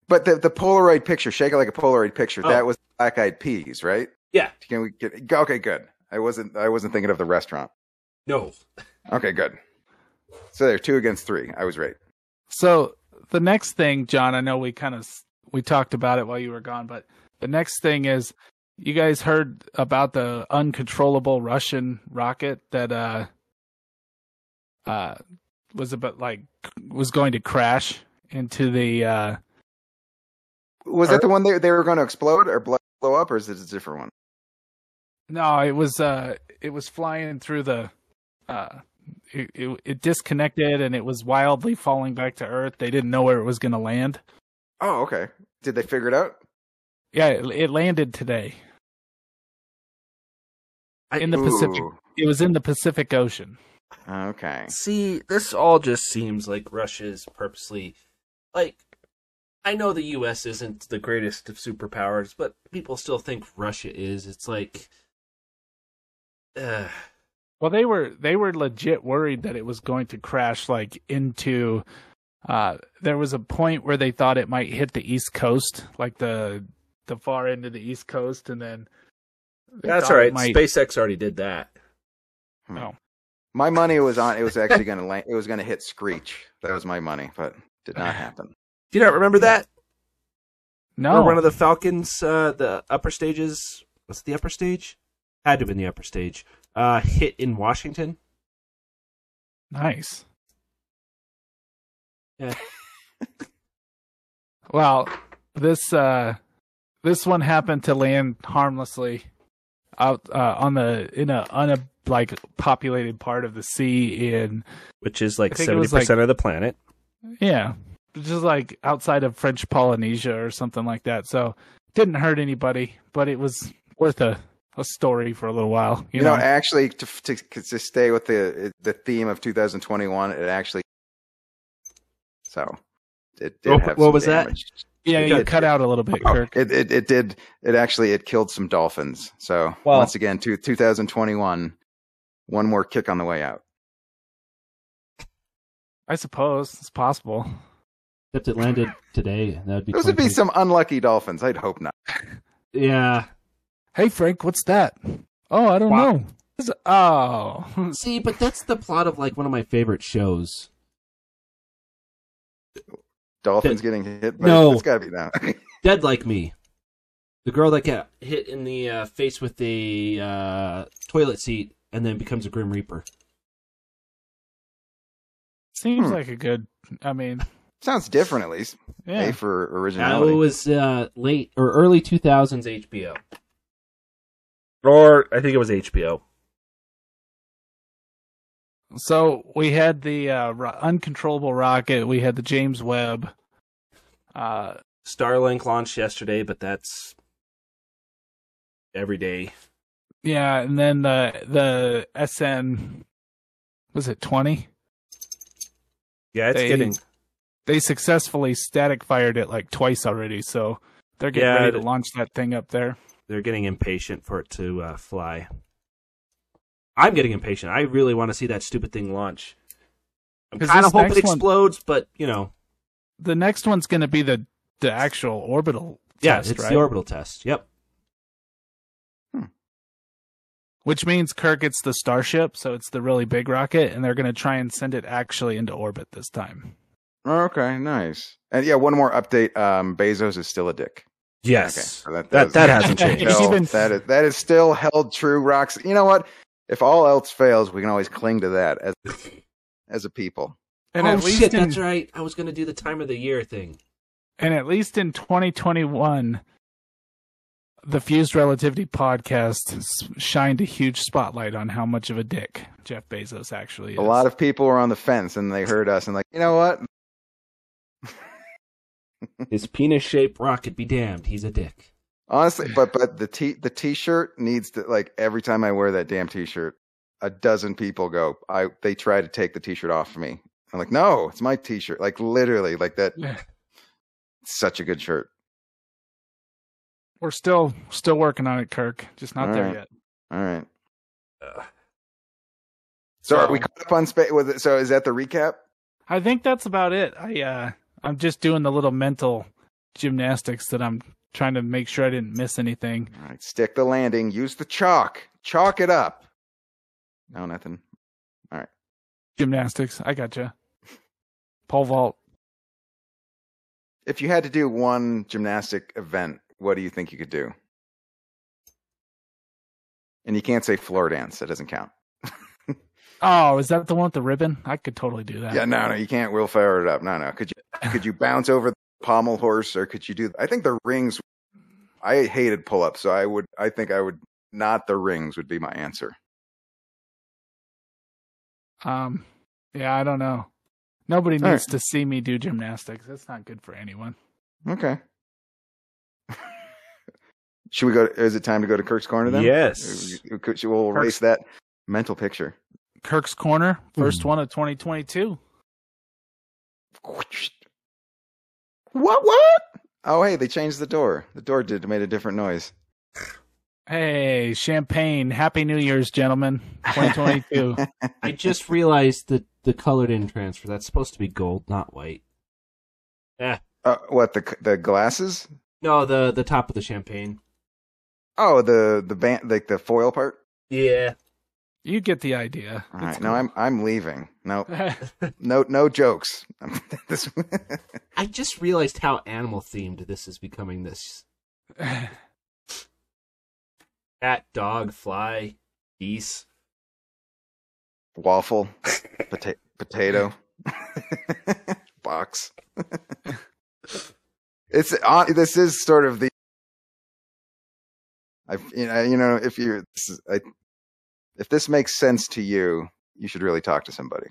But the Polaroid picture, Shake It Like a Polaroid Picture, that was Black Eyed Peas, right? Yeah. Can we get okay? Good. I wasn't thinking of the restaurant. No. Okay, good. So there, 2 against 3. I was right. So the next thing, John, I know we talked about it while you were gone, but the next thing is you guys heard about the uncontrollable Russian rocket that was going to crash into the. Was that the one they were going to explode or blow up, or is it a different one? No, it was flying through the it disconnected and it was wildly falling back to Earth. They didn't know where it was going to land. Oh, okay. Did they figure it out? Yeah, it landed today. Pacific. It was in the Pacific Ocean. Okay. See, this all just seems like Russia's purposely like I know the U.S. isn't the greatest of superpowers, but people still think Russia is. It's like, well, they were legit worried that it was going to crash like into There was a point where they thought it might hit the East Coast, like the far end of the East Coast, and then that's all right. SpaceX already did that. No, my money was on. It was actually going to land. It was going to hit Screech. That was my money, but it did not happen. Do you not remember that? No, one of the Falcons, the upper stages. Was it the upper stage? Had to have been the upper stage. Hit in Washington. Nice. Yeah. Well, this one happened to land harmlessly out in a populated part of the sea in, which is like 70% of the planet. Yeah, just like outside of French Polynesia or something like that. So didn't hurt anybody, but it was worth a story for a little while. You know, actually, to stay with the theme of 2021, it actually. So it did have what was damage. That? Yeah, you cut out a little bit, Kirk. It did. It actually, it killed some dolphins. So once again, 2021, one more kick on the way out. I suppose it's possible. Except it landed today. That would be. Those would be some unlucky dolphins. I'd hope not. Yeah. Hey, Frank, what's that? Oh, I don't know. Oh. See, but that's the plot of like one of my favorite shows. Dolphins getting hit by it's gotta be now. Dead Like Me, the girl that got hit in the face with a toilet seat and then becomes a Grim Reaper. Seems like a good, I mean, sounds different at least. Yeah, A for originality. It was late or early 2000s HBO, or I think it was HBO. So we had the uncontrollable rocket. We had the James Webb. Starlink launched yesterday, but that's every day. Yeah, and then the SN, was it 20? Yeah, it's kidding. They successfully static fired it like twice already, so they're getting ready to launch that thing up there. They're getting impatient for it to fly. I'm getting impatient. I really want to see that stupid thing launch. I'm kind of hoping it explodes, but, you know. The next one's going to be the actual orbital test, right? Yeah, it's the orbital test. Yep. Which means, Kirk, it's the Starship, so it's the really big rocket, and they're going to try and send it actually into orbit this time. Okay, nice. And, yeah, one more update. Bezos is still a dick. Yes. Okay, so that hasn't changed. No, that is still held true, rocks. You know what? If all else fails, we can always cling to that as a people. And oh, at least shit, that's right. I was going to do the time of the year thing. And at least in 2021, the Fused Relativity podcast shined a huge spotlight on how much of a dick Jeff Bezos actually is. A lot of people were on the fence, and they heard us and like, you know what? His penis-shaped rocket be damned. He's a dick. Honestly, but the t-shirt needs to, like, every time I wear that damn t-shirt, a dozen people go, they try to take the t-shirt off of me. I'm like, no, it's my t-shirt. Like, literally, like that. Yeah. Such a good shirt. We're still working on it, Kirk. Just not there yet. All right. So are we caught up on space? So is that the recap? I think that's about it. I'm just doing the little mental gymnastics that I'm trying to make sure I didn't miss anything. All right, stick the landing. Use the chalk. Chalk it up. No, nothing. All right. Gymnastics. I gotcha. Pole vault. If you had to do one gymnastic event, what do you think you could do? And you can't say floor dance. That doesn't count. Oh, is that the one with the ribbon? I could totally do that. Yeah, no, you can't. We'll fire it up. No. Could you bounce over the pommel horse, or could you do? I think the rings. I hated pull-ups, so I think I would not. The rings would be my answer. Yeah, I don't know. Nobody needs to see me do gymnastics. That's not good for anyone. Okay. Should we go? Is it time to go to Kirk's Corner then? Yes. We'll erase that mental picture. Kirk's Corner, first one of 2022. What? Oh, hey, they changed the door. The door made a different noise. Hey, champagne. Happy New Year's, gentlemen. 2022. I just realized that the color didn't transfer. That's supposed to be gold, not white. Yeah. What, the glasses? No, the top of the champagne. Oh, the band, like the foil part? Yeah. You get the idea. All right, cool. No, I'm leaving. No, no jokes. I just realized how animal themed this is becoming. This cat, dog, fly, geese, waffle, potato, box. It's this is sort of the. You know, if you're. If this makes sense to you, you should really talk to somebody.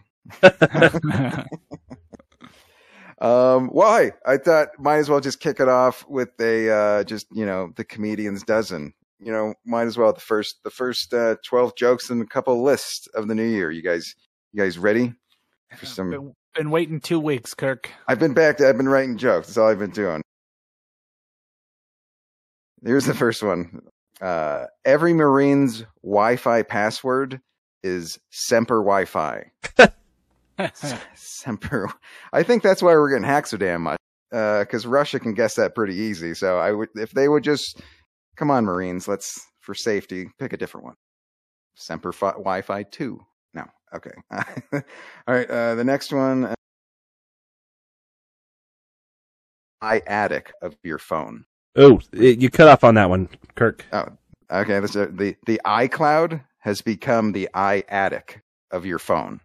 Well, hey, I thought might as well just kick it off with a just, you know, the comedian's dozen. You know, might as well the first 12 jokes and a couple lists of the new year. You guys ready? For some... Been waiting 2 weeks, Kirk. I've been writing jokes. That's all I've been doing. Here's the first one. Every Marine's Wi-Fi password is Semper Wi-Fi. Semper. I think that's why we're getting hacked so damn much. Because Russia can guess that pretty easy. So I would, if they would just come on, Marines, let's for safety pick a different one. Semper Fi Wi-Fi 2. No, okay. All right. The next one. iAttic of your phone. Oh, you cut off on that one, Kirk. Oh, okay. The iCloud has become the iAttic of your phone.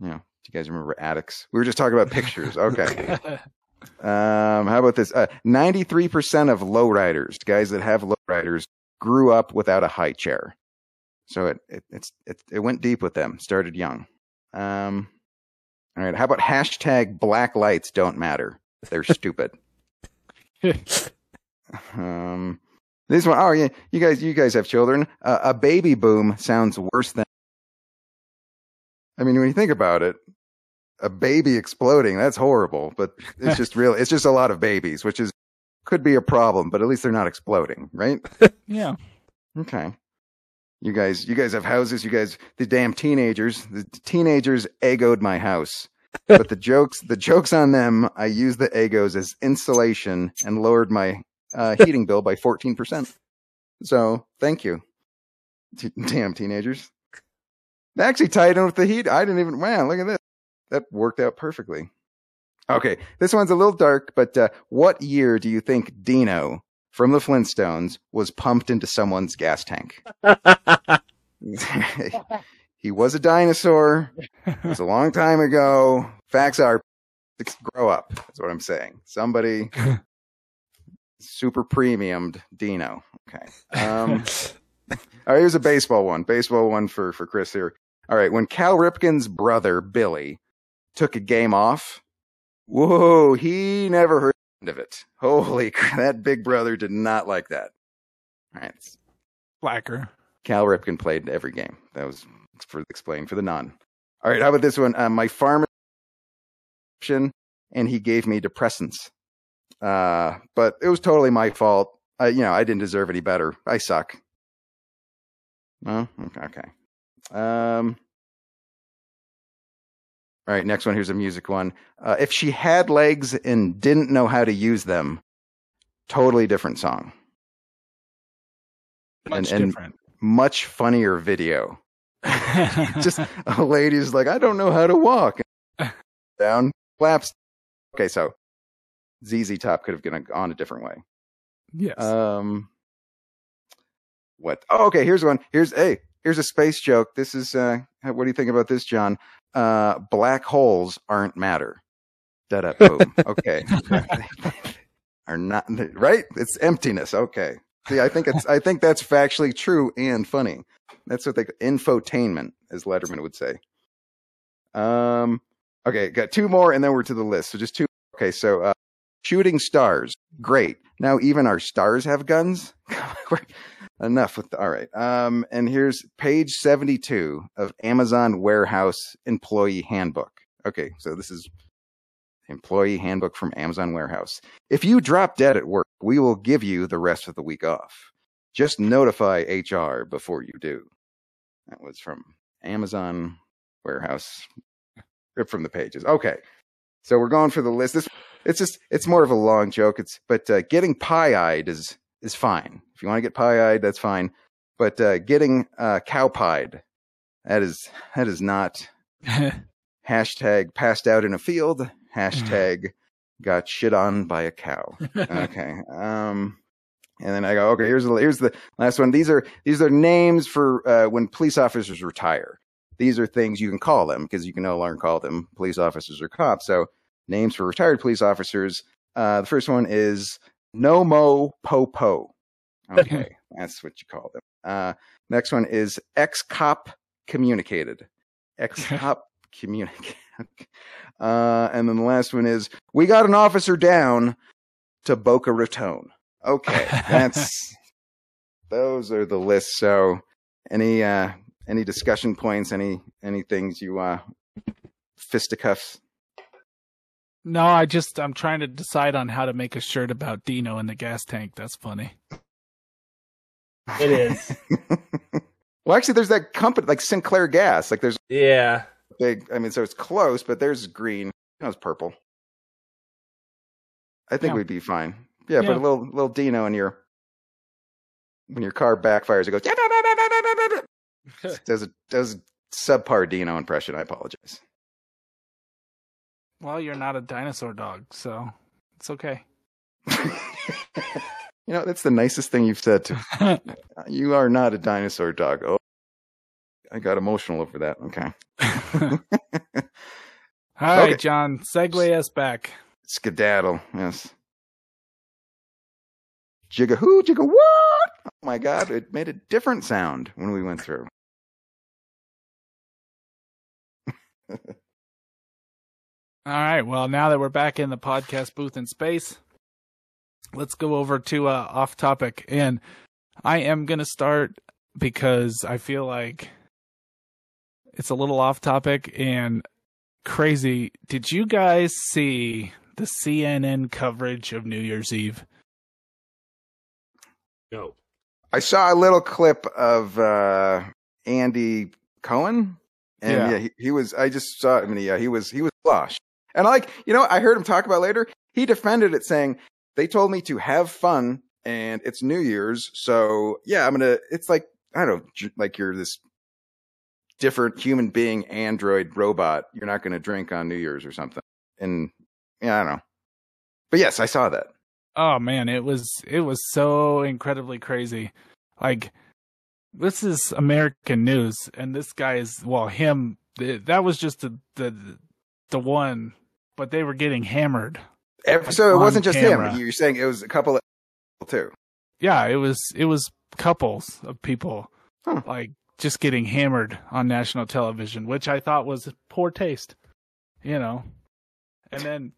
You know, do you guys remember attics? We were just talking about pictures. Okay. How about this? 93% of lowriders, guys that have lowriders, grew up without a high chair. So it went deep with them. Started young. All right. How about hashtag black lights don't matter? They're stupid. This one, oh yeah, you guys have children. A baby boom sounds worse than. I mean, when you think about it, a baby exploding—that's horrible. But it's just real. It's just a lot of babies, which is could be a problem. But at least they're not exploding, right? Yeah. Okay. You guys have houses. You guys, the damn teenagers. The teenagers eggoed my house. But the jokes on them, I used the egos as insulation and lowered my heating bill by 14%. So thank you, damn teenagers. They actually tied in with the heat. I didn't even. Wow, look at this. That worked out perfectly. Okay, this one's a little dark, but what year do you think Dino from the Flintstones was pumped into someone's gas tank? He was a dinosaur. It was a long time ago. Facts are, grow up. That's what I'm saying. Somebody super premiumed Dino. Okay. All right. Here's a baseball one. Baseball one for Chris here. All right. When Cal Ripken's brother Billy took a game off, whoa, he never heard the end of it. Holy crap! That big brother did not like that. All right. Blacker. Cal Ripken played every game. That was. For explain for the non. All right, how about this one? My pharmacist, and he gave me depressants. But it was totally my fault. You know, I didn't deserve any better. I suck. Oh, okay. All right, next one. Here's a music one. If she had legs and didn't know how to use them, totally different song. Much different. Much funnier video. Just a lady's like, I don't know how to walk. Down, flaps. Okay, so ZZ Top could have gone a different way. Yes. What? Oh, okay. Here's one. Here's a space joke. This is. What do you think about this, John? Black holes aren't matter. Da da boom. Okay. Are not right? It's emptiness. Okay. See, I think that's factually true and funny. That's what infotainment, as Letterman would say. Okay, got two more, and then we're to the list. So just two. Okay, so shooting stars, great. Now even our stars have guns. Enough with. All right. And here's page 72 of Amazon Warehouse Employee Handbook. Okay, so this is Employee Handbook from Amazon Warehouse. If you drop dead at work, we will give you the rest of the week off. Just notify HR before you do. That was from Amazon Warehouse. Ripped from the pages. Okay. So we're going for the list. This, it's just, it's more of a long joke. It's, but getting pie-eyed is fine. If you want to get pie-eyed, that's fine. But getting cow-pied, that is not. Hashtag passed out in a field. Hashtag got shit on by a cow. Okay. And then I go, okay, here's the last one. These are names for when police officers retire. These are things you can call them because you can no longer call them police officers or cops. So names for retired police officers. The first one is No Mo Po Po. Okay, that's what you call them. Next one is Ex-Cop Communicated. Ex-Cop Communicated. And then the last one is We Got an Officer Down to Boca Raton. Okay, those are the lists. So any discussion points, any things you fisticuffs? No, I'm trying to decide on how to make a shirt about Dino in the gas tank. That's funny. It is. Well, actually, there's that company, like Sinclair Gas. Like there's big. I mean, so it's close, but there's green. No, it's purple. I think we'd be fine. Yeah, but a little Dino in your when your car backfires, it goes. Does a subpar Dino impression. I apologize. Well, you're not a dinosaur dog, so it's okay. You know, that's the nicest thing you've said to me. You are not a dinosaur dog. Oh, I got emotional over that. Okay. All right, John. Segue us back. Skedaddle. Yes. Jigga who? Jigga what? Oh my God! It made a different sound when we went through. All right. Well, now that we're back in the podcast booth in space, let's go over to off topic, and I am gonna start because I feel like it's a little off topic and crazy. Did you guys see the CNN coverage of New Year's Eve? No. I saw a little clip of Andy Cohen, and he was. I just saw. I mean, he was lost. And like, you know, I heard him talk about later. He defended it, saying they told me to have fun, and it's New Year's, so yeah, I'm gonna. It's like I don't know, like you're this different human being, android robot. You're not gonna drink on New Year's or something. And yeah, I don't know. But yes, I saw that. Oh man, it was so incredibly crazy. Like, this is American news, and this guy is that was just the one, but they were getting hammered. So it wasn't just him. You're saying it was a couple of people too. Yeah, it was couples of people like just getting hammered on national television, which I thought was poor taste, you know. And then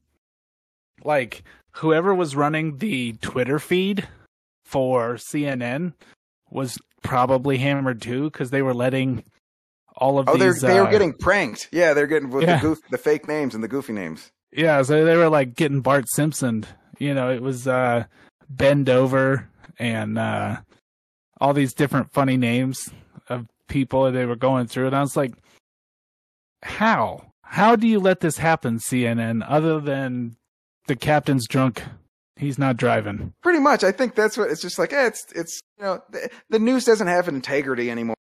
like whoever was running the Twitter feed for CNN was probably hammered too, because they were letting all of these. They were getting pranked. Yeah, they're getting with the fake names and the goofy names. Yeah, so they were like getting Bart Simpson. You know, it was Bend Over and all these different funny names of people that they were going through, and I was like, how? How do you let this happen, CNN? Other than the captain's drunk, he's not driving. Pretty much. I think that's what it's just like. It's you know, the news doesn't have integrity anymore.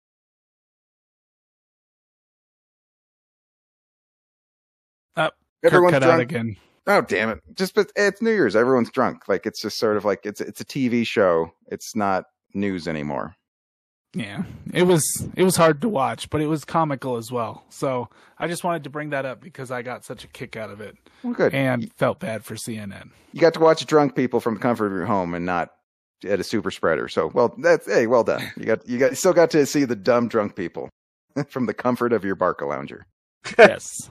Everyone's cut drunk out again. Oh, damn it. But it's New Year's. Everyone's drunk. Like, it's just sort of like it's a TV show. It's not news anymore. Yeah, it was hard to watch, but it was comical as well. So I just wanted to bring that up because I got such a kick out of it. Well, good. And felt bad for CNN. You got to watch drunk people from the comfort of your home and not at a super spreader. So well done. You still got to see the dumb drunk people from the comfort of your Barca lounger. Yes.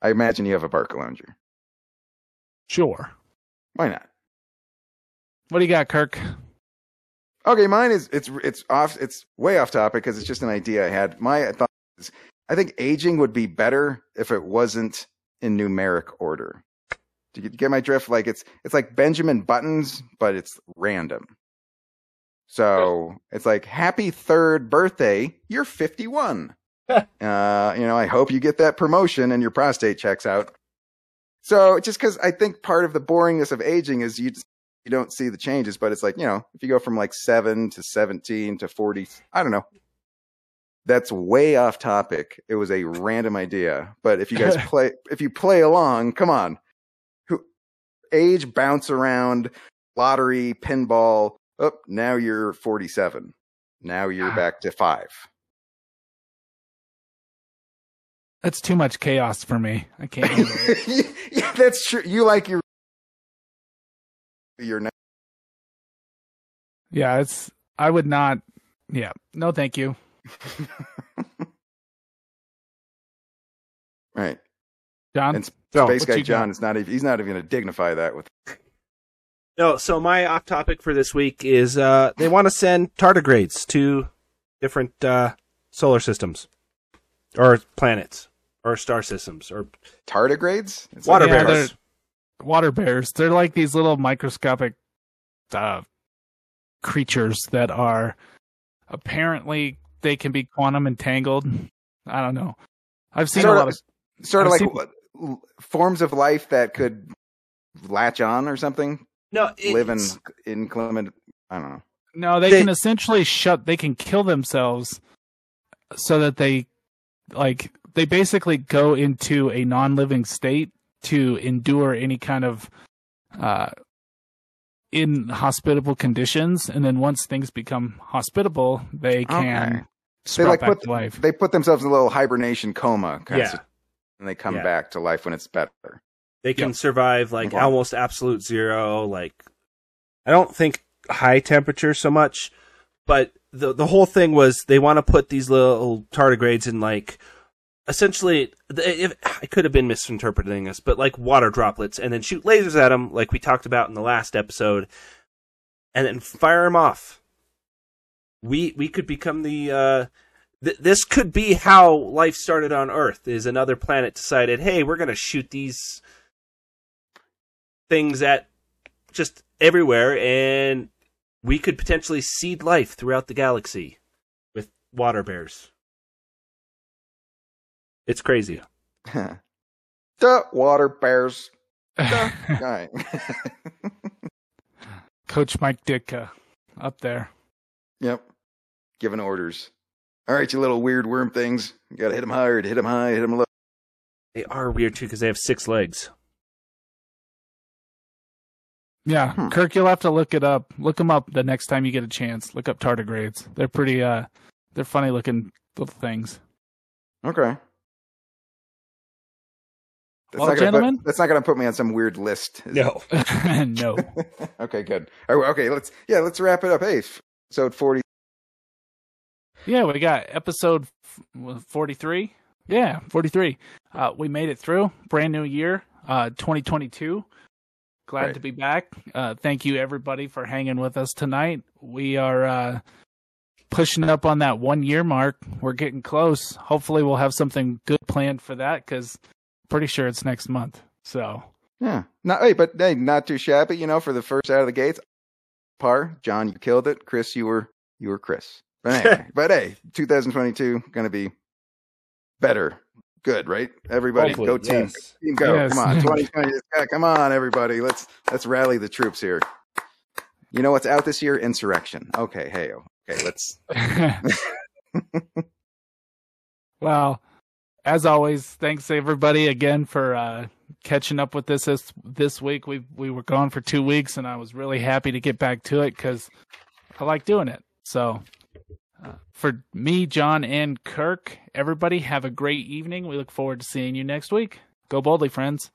I imagine you have a Barca lounger. Sure. Why not? What do you got, Kirk? Okay, mine is it's way off topic because it's just an idea I had. My thought is I think aging would be better if it wasn't in numeric order. Do you get my drift? Like it's like Benjamin Buttons, but it's random. So it's like happy third birthday, you're 51. You know, I hope you get that promotion and your prostate checks out. So just because I think part of the boringness of aging is you don't see the changes, but it's like, you know, if you go from like 7 to 17 to 40, I don't know. That's way off topic. It was a random idea. But if you guys play, if you play along, come on. Age, bounce around, lottery, pinball. Oh, now you're 47. Now you're back to 5. That's too much chaos for me. I can't handle it. Yeah, that's true. You like your next. Yeah, it's, I would not. Yeah. No, thank you. Right. John? And Space Guy John is not even, he's not even going to dignify that with. No, so my off topic for this week is they want to send tardigrades to different solar systems or planets or star systems or tardigrades? It's water bears. Water bears. They're like these little microscopic creatures that are apparently they can be quantum entangled. I don't know. I've seen a lot of forms of life that could latch on or something. No, live in inclement. I don't know. No, they can essentially They can kill themselves, so that they basically go into a non-living state to endure any kind of inhospitable conditions. And then once things become hospitable, they can sprout back to life. They put themselves in a little hibernation coma, and they come back to life when it's better. They can survive like almost absolute zero. Like, I don't think high temperature so much, but the whole thing was they want to put these little tardigrades in like essentially. I could have been misinterpreting this, but like water droplets, and then shoot lasers at them, like we talked about in the last episode, and then fire them off. We could become the. This could be how life started on Earth. Is another planet decided, hey, we're going to shoot these things at just everywhere, and we could potentially seed life throughout the galaxy with water bears. It's crazy. The water bears. Coach Mike Ditka up there. Yep. Giving orders. All right, you little weird worm things. You got to hit them hard, hit them high, hit them low. They are weird, too, because they have 6 legs. Yeah, Kirk, you'll have to look it up. Look them up the next time you get a chance. Look up tardigrades. They're pretty, they're funny looking little things. Okay. That's not going to put me on some weird list. No. No. Okay, good. Okay, let's wrap it up. Hey, episode 40. Yeah, we got episode 43. Yeah, 43. We made it through. Brand new year, 2022. Glad to be back. Thank you, everybody, for hanging with us tonight. We are pushing up on that 1-year mark. We're getting close. Hopefully, we'll have something good planned for that because pretty sure it's next month. So yeah, not too shabby. You know, for the first out of the gates, par. John, you killed it. Chris, you were Chris. But anyway, 2022 gonna be better. Good, right? Everybody, hopefully, go team. Yes. Team go. Yes. Come on. 2020. Come on, everybody. Let's rally the troops here. You know what's out this year? Insurrection. Okay, hey. Okay, let's Well, as always, thanks everybody again for catching up with this week. We were gone for 2 weeks and I was really happy to get back to it because I like doing it. So for me, John, and Kirk, everybody have a great evening. We look forward to seeing you next week. Go boldly, friends.